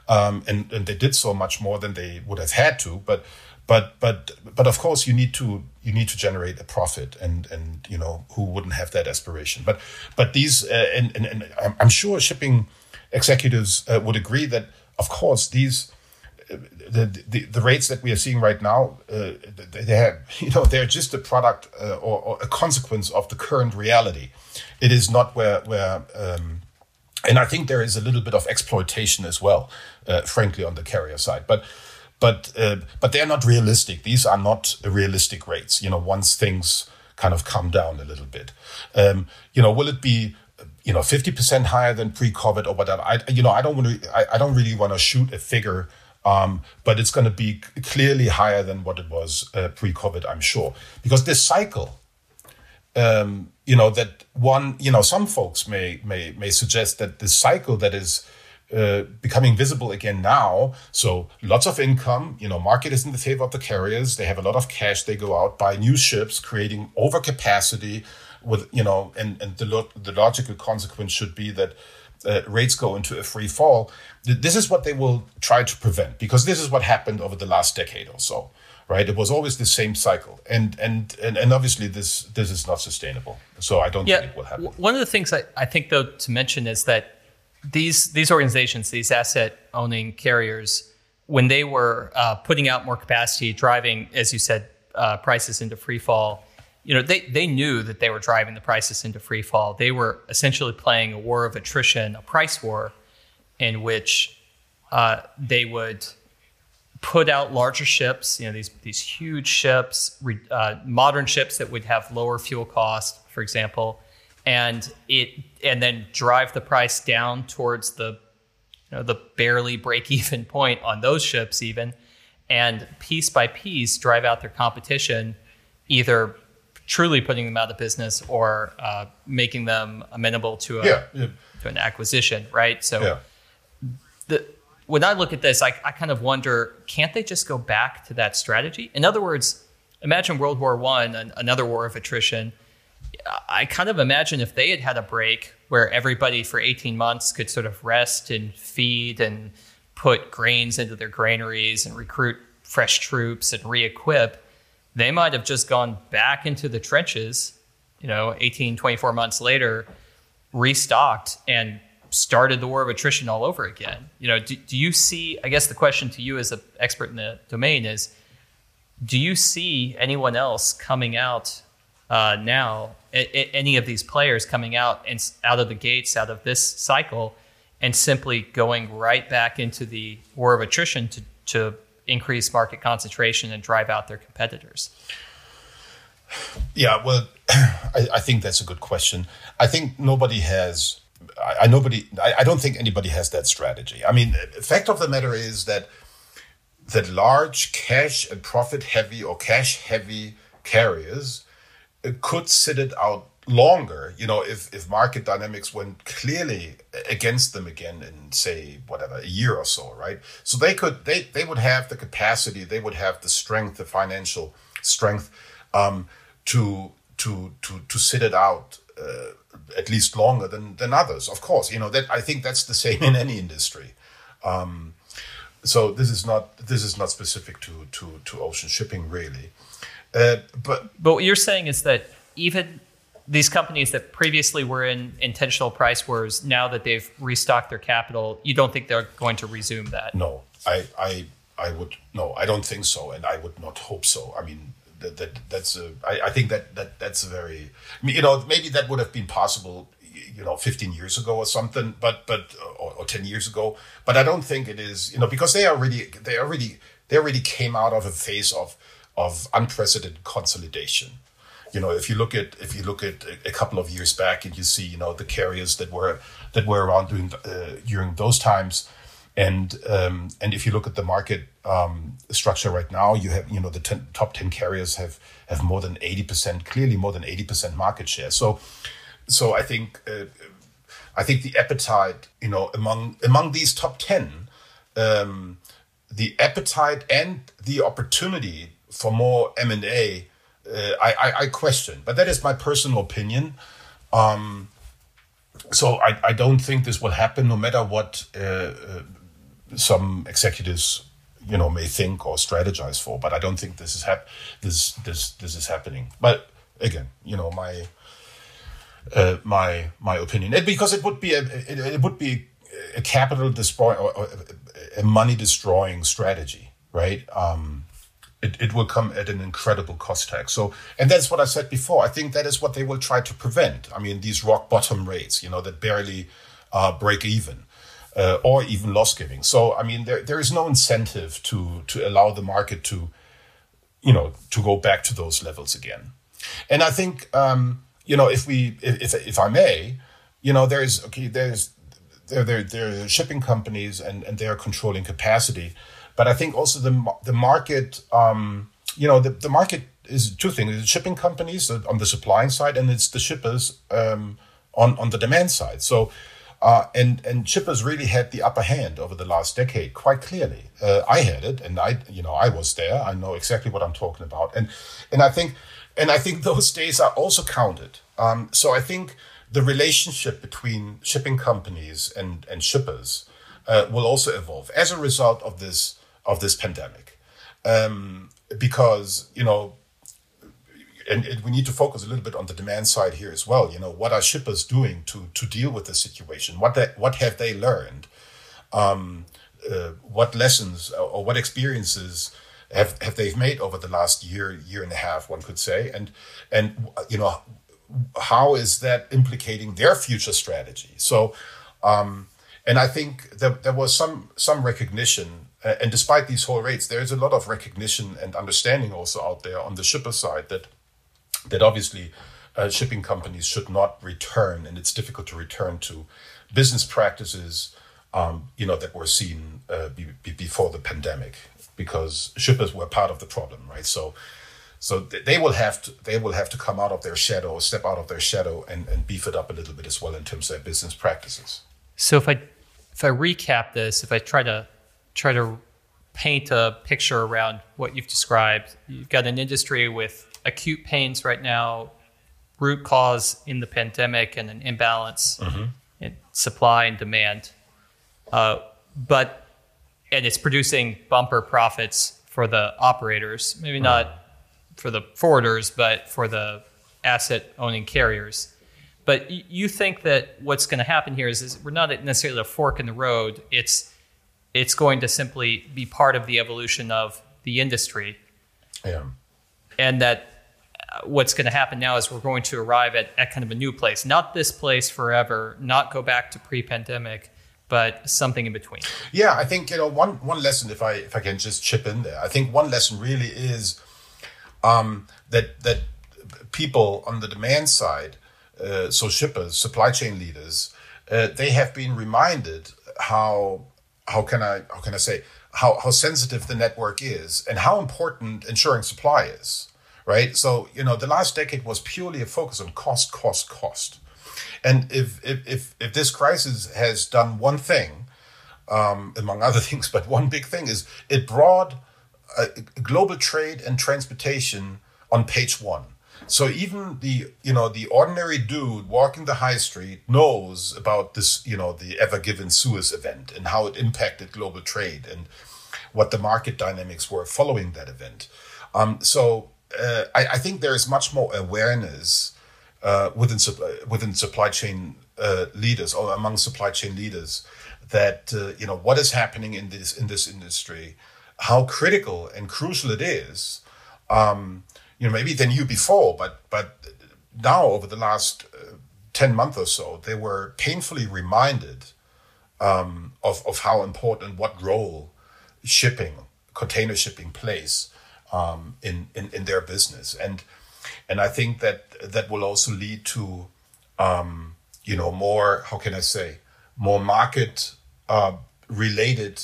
Um, and, and they did so much more than they would have had to, but, But but but of course you need to you need to generate a profit, and and you know who wouldn't have that aspiration. But but these uh, and, and and I'm sure shipping executives uh, would agree that of course these uh, the, the the rates that we are seeing right now uh, they, they have you know they're just a product uh, or, or a consequence of the current reality. It is not where where. Um, and I think there is a little bit of exploitation as well, uh, frankly, on the carrier side, but. But uh, but they're not realistic. These are not realistic rates, you know, once things kind of calm down a little bit. Um, you know, will it be you know, fifty percent higher than pre-COVID or whatever. I, you know, I don't want to, I, I don't really want to shoot a figure, um, but it's going to be clearly higher than what it was uh, pre-COVID, I'm sure, because this cycle, um, you know, that one, you know, some folks may may may suggest that this cycle that is uh, becoming visible again now. So lots of income, you know, market is in the favor of the carriers. They have a lot of cash. They go out, buy new ships, creating overcapacity. With, you know, and, and the lo- the logical consequence should be that uh, rates go into a free fall. This is what they will try to prevent, because this is what happened over the last decade or so, right? It was always the same cycle, and and and, and obviously this this is not sustainable. So I don't yeah, think it will happen. One of the things I, I think though to mention is that these these organizations, these asset owning carriers, when they were uh, putting out more capacity, driving, as you said, uh, prices into free fall. You know, they, they knew that they were driving the prices into free fall. They were essentially playing a war of attrition, a price war, in which uh, they would put out larger ships, you know, these these huge ships, uh, modern ships that would have lower fuel costs, for example, and it and then drive the price down towards the, you know, the barely break-even point on those ships even, and piece by piece drive out their competition, either truly putting them out of business or uh, making them amenable to a yeah, yeah. to an acquisition, right? So yeah. the, when I look at this, I, I kind of wonder, can't they just go back to that strategy? In other words, imagine World War One, an, another war of attrition. I kind of imagine if they had had a break where everybody for eighteen months could sort of rest and feed and put grains into their granaries and recruit fresh troops and re-equip, they might have just gone back into the trenches, you know, eighteen, twenty-four months later, restocked and started the war of attrition all over again. You know, do, do you see, I guess the question to you as an expert in the domain is, do you see anyone else coming out uh, now, a, a, any of these players coming out and out of the gates, out of this cycle, and simply going right back into the war of attrition to, to increase market concentration and drive out their competitors? Yeah, well, I, I think that's a good question. I think nobody has, I, I nobody, I, I don't think anybody has that strategy. I mean, the fact of the matter is that the large cash and profit heavy or cash heavy carriers could sit it out longer, you know, if, if market dynamics went clearly against them again in, say, whatever, a year or so, right? So they could, they they would have the capacity, they would have the strength, the financial strength, um, to to to to sit it out uh, at least longer than than others. Of course, you know, that I think that's the same in any industry. Um, so this is not this is not specific to to to ocean shipping really, uh, but but what you're saying is that even these companies that previously were in intentional price wars, now that they've restocked their capital, you don't think they're going to resume that? No, I, I, I would no, I don't think so, and I would not hope so. I mean, that, that that's a, I, I think that that that's a very, you know, maybe that would have been possible, you know, fifteen years ago or something, but but or, or ten years ago, but I don't think it is, you know, because they already they already they already came out of a phase of of unprecedented consolidation. You know, if you look at if you look at a couple of years back, and you see, you know, the carriers that were that were around during uh, during those times, and um, and if you look at the market um, structure right now, you have, you know, the ten, top ten carriers have have more than eighty percent, clearly more than eighty percent market share. So, so I think uh, I think the appetite, you know, among among these top ten, um, the appetite and the opportunity for more M and A. Uh, I, I, I question, but that is my personal opinion. Um, so I, I don't think this will happen, no matter what uh, uh, some executives, you know, may think or strategize for. But I don't think this is hap- this this this is happening. But again, you know, my uh, my my opinion, it, because it would be a it, it would be a capital destroy or, or a money destroying strategy, right? Um, It, it will come at an incredible cost tag. So, and that's what I said before. I think that is what they will try to prevent. I mean, these rock bottom rates, you know, that barely uh, break even uh, or even loss giving. So, I mean, there there is no incentive to to allow the market to, you know, to go back to those levels again. And I think, um, you know, if we, if if I may, you know, there's, okay, there's, there, there, there are shipping companies and, and they are controlling capacity. But I think also the, the market, um, you know, the, the market is two things. It's shipping companies on the supplying side, and it's the shippers um, on, on the demand side. So, uh, and, and shippers really had the upper hand over the last decade, quite clearly. Uh, I had it, and I, you know, I was there. I know exactly what I'm talking about. And, and I think, and I think those days are also counted. Um, so I think the relationship between shipping companies and, and shippers uh, will also evolve as a result of this of this pandemic, um, because you know, and, and we need to focus a little bit on the demand side here as well. You know, what are shippers doing to to deal with this situation? What they, what have they learned? Um, uh, what lessons or, or what experiences have have they made over the last year year and a half? One could say, and and you know. How is that implicating their future strategy? So, um, and I think that there was some some recognition, uh, and despite these whole rates, there is a lot of recognition and understanding also out there on the shipper side that that obviously uh, shipping companies should not return, and it's difficult to return to business practices, um, you know, that were seen uh, be, be before the pandemic, because shippers were part of the problem, right? So. So they will have to they will have to come out of their shadow, step out of their shadow, and, and beef it up a little bit as well in terms of their business practices. So if I if I recap this, if I try to try to paint a picture around what you've described, you've got an industry with acute pains right now, root cause in the pandemic, and an imbalance mm-hmm. in supply and demand, uh, but and it's producing bumper profits for the operators, maybe mm-hmm. not. For the forwarders, but for the asset-owning carriers. But you think that what's going to happen here is, is we're not necessarily a fork in the road. It's it's going to simply be part of the evolution of the industry. Yeah. And that what's going to happen now is we're going to arrive at, at kind of a new place. Not this place forever, not go back to pre-pandemic, but something in between. Yeah, I think, you know, one, one lesson, if I if I can just chip in there, I think one lesson really is Um, that that people on the demand side, uh, so shippers, supply chain leaders, uh, they have been reminded how how can I how can I say how how sensitive the network is and how important ensuring supply is, right? So you know the last decade was purely a focus on cost, cost, cost, and if if if, if this crisis has done one thing, um, among other things, but one big thing is it brought Uh, global trade and transportation on page one. So even the, you know, the ordinary dude walking the high street knows about this, you know, the Ever Given Suez event and how it impacted global trade and what the market dynamics were following that event. Um, so uh, I, I think there is much more awareness uh, within, within supply chain uh, leaders or among supply chain leaders that, uh, you know, what is happening in this, in this industry, how critical and crucial it is, um, you know, maybe they knew before, but but now over the last uh, ten months or so, they were painfully reminded um, of, of how important, what role shipping, container shipping plays um, in, in, in their business. And and I think that that will also lead to, um, you know, more, how can I say, more market uh, related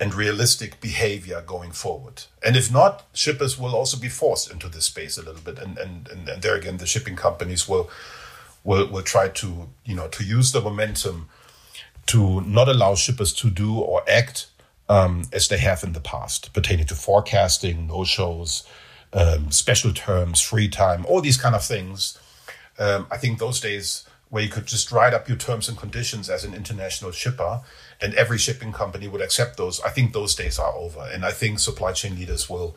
and realistic behavior going forward. And if not, shippers will also be forced into this space a little bit. And and, and, and there again, the shipping companies will, will will try to, you know, to use the momentum to not allow shippers to do or act um, as they have in the past, pertaining to forecasting, no-shows, um, special terms, free time, all these kind of things. Um, I think those days where you could just write up your terms and conditions as an international shipper, and every shipping company would accept those. I think those days are over, and I think supply chain leaders will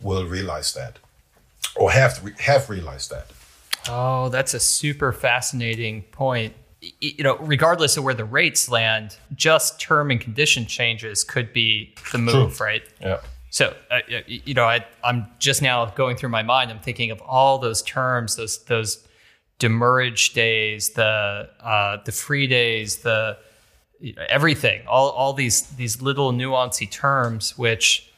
will realize that, or have have realized that. Oh, that's a super fascinating point. You know, regardless of where the rates land, just term and condition changes could be the move, True. Right? Yeah. So, uh, you know, I, I'm just now going through my mind. I'm thinking of all those terms, those those demurrage days, the uh, the free days, the You know, everything, all all these these little nuancy terms, which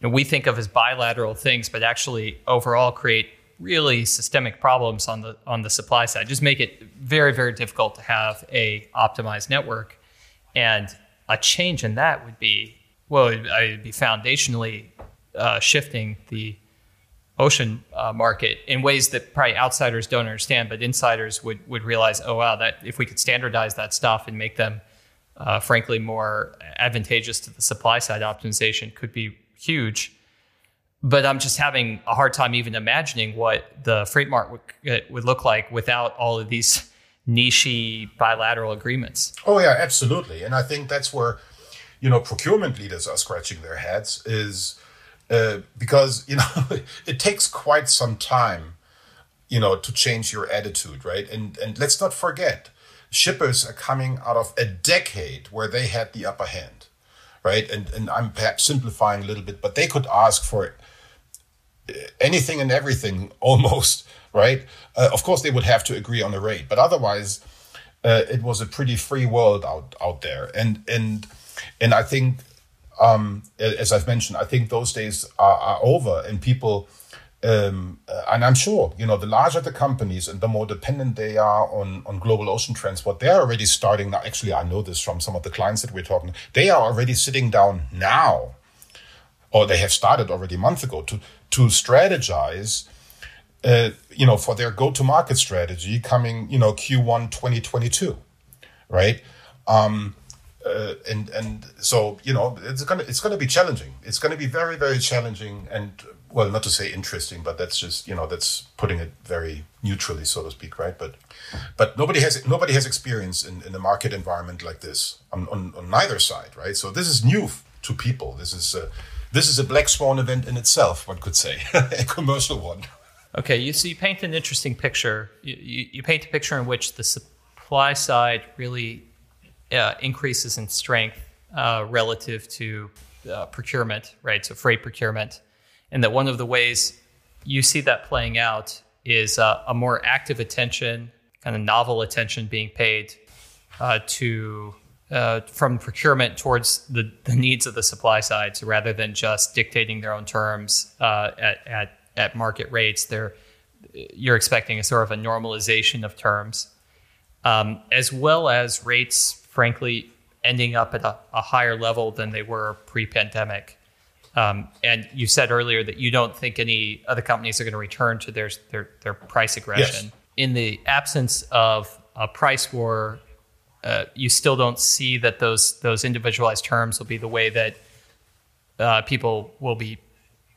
you know, we think of as bilateral things, but actually overall create really systemic problems on the on the supply side. Just make it very, very difficult to have a optimized network. And a change in that would be, well, it would be foundationally uh, shifting the ocean uh, market in ways that probably outsiders don't understand, but insiders would, would realize, oh, wow, that if we could standardize that stuff and make them, uh, frankly, more advantageous to the supply side, optimization could be huge. But I'm just having a hard time even imagining what the freight market would, would look like without all of these niche bilateral agreements. Oh, yeah, absolutely. And I think that's where, you know, procurement leaders are scratching their heads is uh, because, you know, it takes quite some time, you know, to change your attitude, right? And and let's not forget, shippers are coming out of a decade where they had the upper hand, right? And, and I'm perhaps simplifying a little bit, but they could ask for it. Anything and everything almost, right? Uh, of course, they would have to agree on a rate, but otherwise, uh, it was a pretty free world out, out there. And and and I think, um, as I've mentioned, I think those days are, are over, and people, um, and I'm sure, you know, the larger the companies and the more dependent they are on, on global ocean transport, they're already starting now. Actually, I know this from some of the clients that we're talking to. They are already sitting down now, or they have started already a month ago to to strategize, uh, you know, for their go-to-market strategy coming, you know, Q one twenty twenty-two, right? Um, uh, and and so, you know, it's gonna it's gonna be challenging. It's gonna be very very challenging, and well, not to say interesting, but that's just, you know, that's putting it very neutrally, so to speak, right? But but nobody has nobody has experience in in a market environment like this on on, on neither side, right? So this is new f- to people. This is. Uh, This is a black swan event in itself, one could say, a commercial one. Okay, you see, you paint an interesting picture. You, you, you paint a picture in which the supply side really uh, increases in strength uh, relative to uh, procurement, right? So freight procurement. And that one of the ways you see that playing out is uh, a more active attention, kind of novel attention being paid uh, to... Uh, from procurement towards the, the needs of the supply side. So rather than just dictating their own terms uh, at, at at market rates, they're, you're expecting a sort of a normalization of terms, um, as well as rates, frankly, ending up at a, a higher level than they were pre-pandemic. Um, and you said earlier that you don't think any other companies are going to return to their, their, their price aggression. Yes. In the absence of a price war, Uh, you still don't see that those those individualized terms will be the way that uh, people will be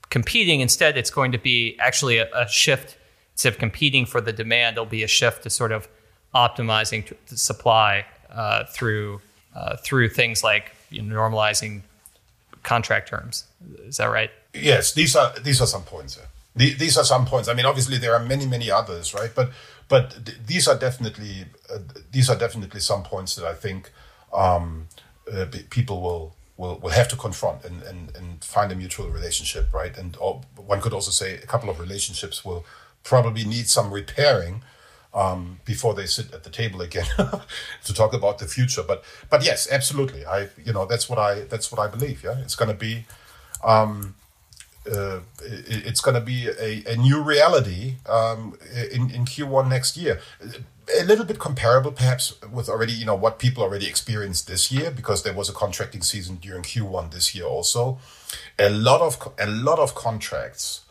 competing. Instead, it's going to be actually a, a shift. Instead of competing for the demand, there'll be a shift to sort of optimizing t- the supply uh, through uh, through things like, you know, normalizing contract terms. Is that right? Yes, these are these are some points. Yeah. The, these are some points. I mean, obviously there are many many others, right? But But th- these are definitely uh, these are definitely some points that I think um, uh, b- people will, will will have to confront and, and, and find a mutual relationship, right? And or one could also say a couple of relationships will probably need some repairing um, before they sit at the table again to talk about the future. But but yes, absolutely. I you know that's what I that's what I believe. Yeah, it's going to be. Um, Uh, it's going to be a, a new reality um, in, in Q one next year. A little bit comparable, perhaps, with already, you know, what people already experienced this year, because there was a contracting season during Q one this year also. A lot of a lot of contracts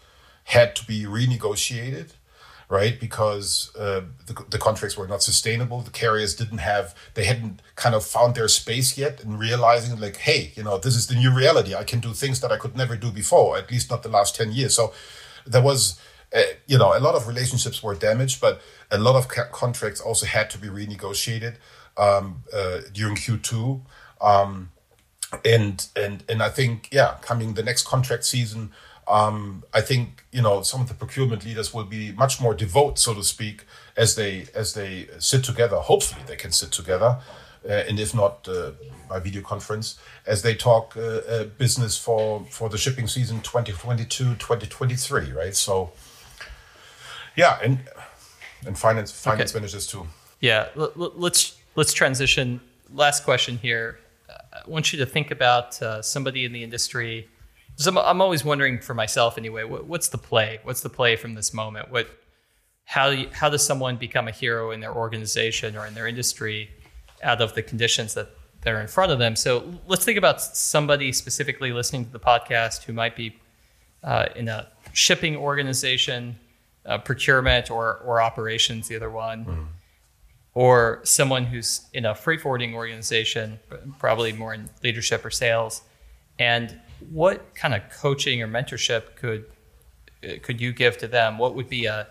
had to be renegotiated, right? Because uh, the, the contracts were not sustainable. The carriers didn't have, they hadn't kind of found their space yet and realizing like, hey, you know, this is the new reality. I can do things that I could never do before, at least not the last ten years. So there was, uh, you know, a lot of relationships were damaged, but a lot of ca- contracts also had to be renegotiated um, uh, during Q two. Um, and, and, and I think, yeah, coming the next contract season, Um, I think, you know, some of the procurement leaders will be much more devout, so to speak, as they as they sit together. Hopefully, they can sit together, uh, and if not, uh, by video conference, as they talk uh, uh, business for, for the shipping season twenty twenty-two, twenty twenty-three, right? So, yeah, and and finance finance okay. Managers too. Yeah, l- l- let's let's transition. Last question here. I want you to think about uh, somebody in the industry So I'm always wondering for myself anyway, what, what's the play? What's the play from this moment? What, how do you, how does someone become a hero in their organization or in their industry out of the conditions that they're in front of them? So let's think about somebody specifically listening to the podcast who might be uh, in a shipping organization, uh, procurement or, or operations, the other one, mm. or someone who's in a freight forwarding organization, probably more in leadership or sales. And what kind of coaching or mentorship could could you give to them? What would be a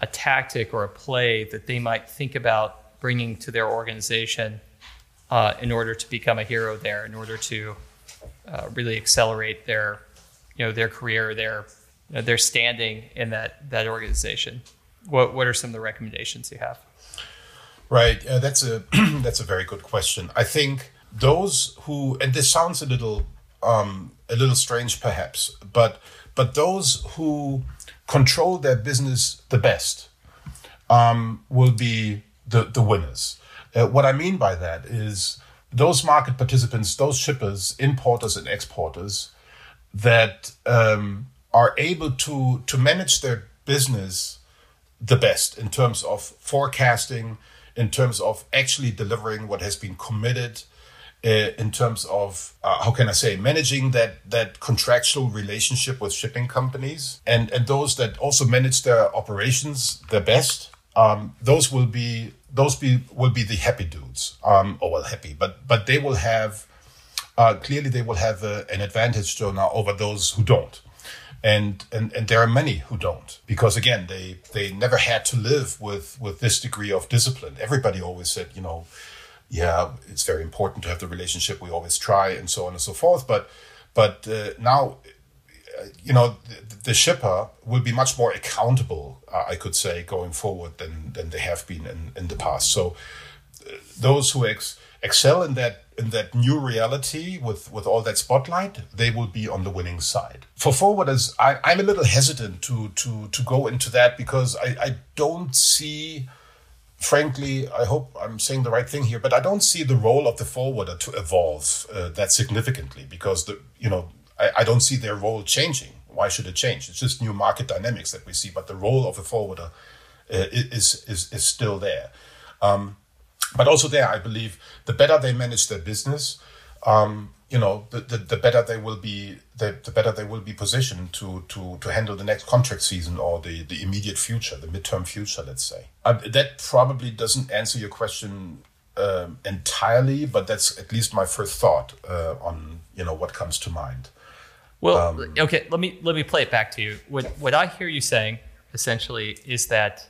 a tactic or a play that they might think about bringing to their organization uh, in order to become a hero there, in order to uh, really accelerate their, you know, their career, their you know, their standing in that that organization? What what are some of the recommendations you have? Right, uh, that's a that's a very good question. I think those who, and this sounds a little. Um, a little strange perhaps, but but those who control their business the best um, will be the, the winners. Uh, what I mean by that is those market participants, those shippers, importers and exporters that um, are able to, to manage their business the best in terms of forecasting, in terms of actually delivering what has been committed, in terms of, uh, how can I say, managing that that contractual relationship with shipping companies, and, and those that also manage their operations the best, um, those will be those be will be the happy dudes, um, or well happy, but but they will have, uh, clearly they will have a, an advantage, Jonah, over those who don't. And, and and there are many who don't, because again, they, they never had to live with, with this degree of discipline. Everybody always said, you know, yeah, it's very important to have the relationship. We always try, and so on and so forth. But, but uh, now, you know, the, the shipper will be much more accountable, uh, I could say, going forward than than they have been in, in the past. So, uh, those who ex- excel in that in that new reality with with all that spotlight, they will be on the winning side. For forwarders, I, I'm a little hesitant to to to go into that because I, I don't see. Frankly, I hope I'm saying the right thing here, but I don't see the role of the forwarder to evolve uh, that significantly because, the you know, I, I don't see their role changing. Why should it change? It's just new market dynamics that we see, but the role of a forwarder uh, is, is is still there. Um, but also there, I believe the better they manage their business, um, you know, the, the, the better they will be, the, the better they will be positioned to to to handle the next contract season or the, the immediate future, the midterm future, let's say. Uh, that probably doesn't answer your question um, entirely, but that's at least my first thought uh, on you know what comes to mind. Well, um, okay, let me let me play it back to you. What what I hear you saying essentially is that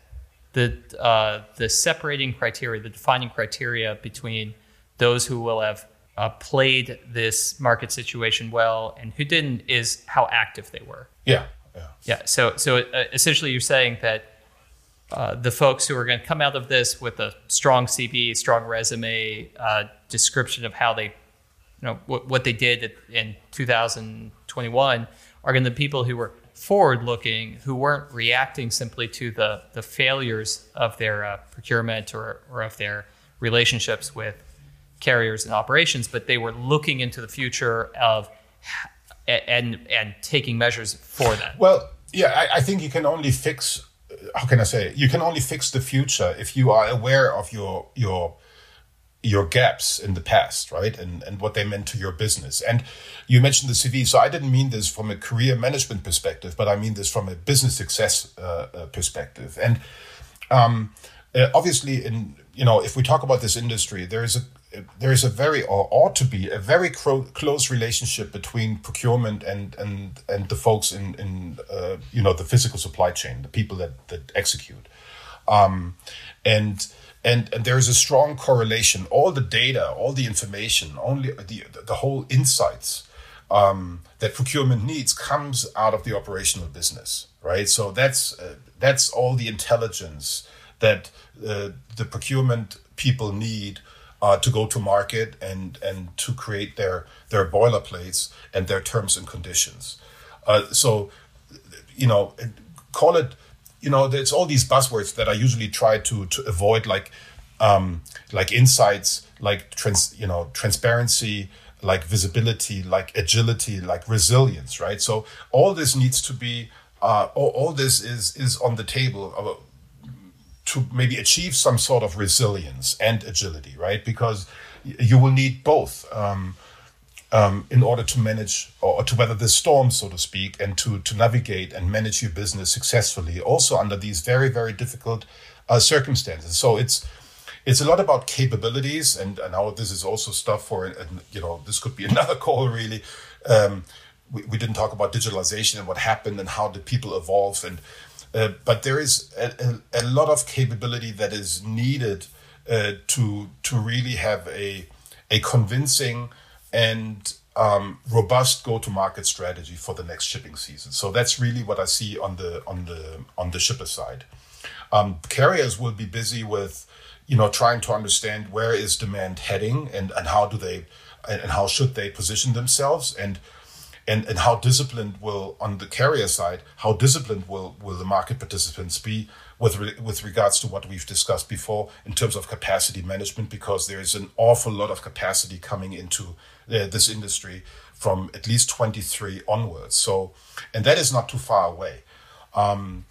the uh, the separating criteria, the defining criteria between those who will have Uh, played this market situation well and who didn't is how active they were. Yeah. Yeah. yeah so so uh, essentially you're saying that uh, the folks who are going to come out of this with a strong C V, strong resume, uh, description of how they, you know, w- what they did at, in two thousand twenty-one are going to be people who were forward looking, who weren't reacting simply to the, the failures of their uh, procurement or, or of their relationships with carriers and operations, but they were looking into the future of and and taking measures for that. Well, yeah, I, I think you can only fix. How can I say? You can only fix the future if you are aware of your your your gaps in the past, right? And and what they meant to your business. And you mentioned the C V, so I didn't mean this from a career management perspective, but I mean this from a business success uh, perspective. And um, uh, obviously, in you know, if we talk about this industry, there is a There is a very, or ought to be, a very cro- close relationship between procurement and and, and the folks in, in uh, you know, the physical supply chain, the people that, that execute. Um, and, and and there is a strong correlation. All the data, all the information, only the, the whole insights um, that procurement needs comes out of the operational business, right? So that's, uh, that's all the intelligence that uh, the procurement people need Uh, to go to market and and to create their their boilerplates and their terms and conditions. Uh, so, you know, call it, you know, there's all these buzzwords that I usually try to to avoid, like um, like insights, like trans, you know, transparency, like visibility, like agility, like resilience, right? So all this needs to be, uh, all, all this is is on the table of, to maybe achieve some sort of resilience and agility, right? Because you will need both um, um, in order to manage or to weather the storm, so to speak, and to to navigate and manage your business successfully, also under these very, very difficult uh, circumstances. So it's It's a lot about capabilities, and now this is also stuff for, and, you know, this could be another call, really. Um, we, we didn't talk about digitalization and what happened and how did people evolve. And uh, but there is a, a, a lot of capability that is needed uh, to to really have a a convincing and um, robust go-to-market strategy for the next shipping season. So that's really what I see on the on the on the shipper side. Um, carriers will be busy with, you know, trying to understand where is demand heading, and, and how do they, and how should they position themselves, and and and how disciplined will, on the carrier side, how disciplined will, will the market participants be with re, with regards to what we've discussed before in terms of capacity management, because there is an awful lot of capacity coming into uh, this industry from at least twenty-three onwards. So, and that is not too far away. Um,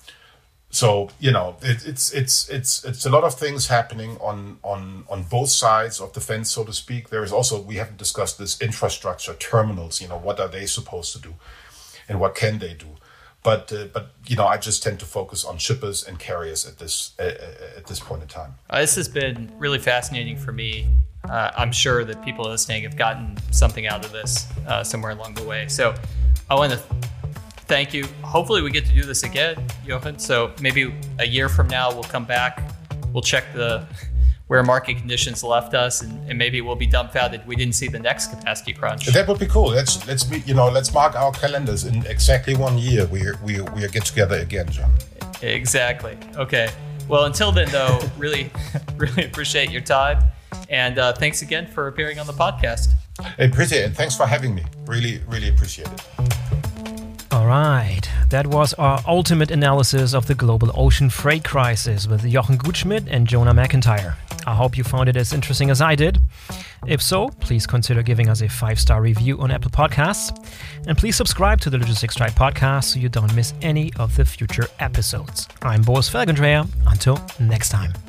So, you know, it, it's it's it's it's a lot of things happening on on on both sides of the fence, so to speak. There is also, we haven't discussed this, infrastructure, terminals. You know, what are they supposed to do, and what can they do? But uh, but you know, I just tend to focus on shippers and carriers at this uh, at this point in time. Uh, this has been really fascinating for me. Uh, I'm sure that people listening have gotten something out of this uh, somewhere along the way. So, I want to. Th- Thank you. Hopefully we get to do this again, Jochen. So maybe a year from now, we'll come back. We'll check the where market conditions left us, and, and maybe we'll be dumbfounded we didn't see the next capacity crunch. That would be cool. Let's let's be, you know, let's mark our calendars. In exactly one year, we we we get together again, John. Exactly. Okay. Well, until then, though, really really appreciate your time, and uh, thanks again for appearing on the podcast. I appreciate it, and thanks for having me. Really really appreciate it. All right, that was our ultimate analysis of the global ocean freight crisis with Jochen Gutschmidt and Jonah McIntyre. I hope you found it as interesting as I did. If so, please consider giving us a five-star review on Apple Podcasts. And please subscribe to the Logistics Tribe podcast so you don't miss any of the future episodes. I'm Boris Felgentreer. Until next time.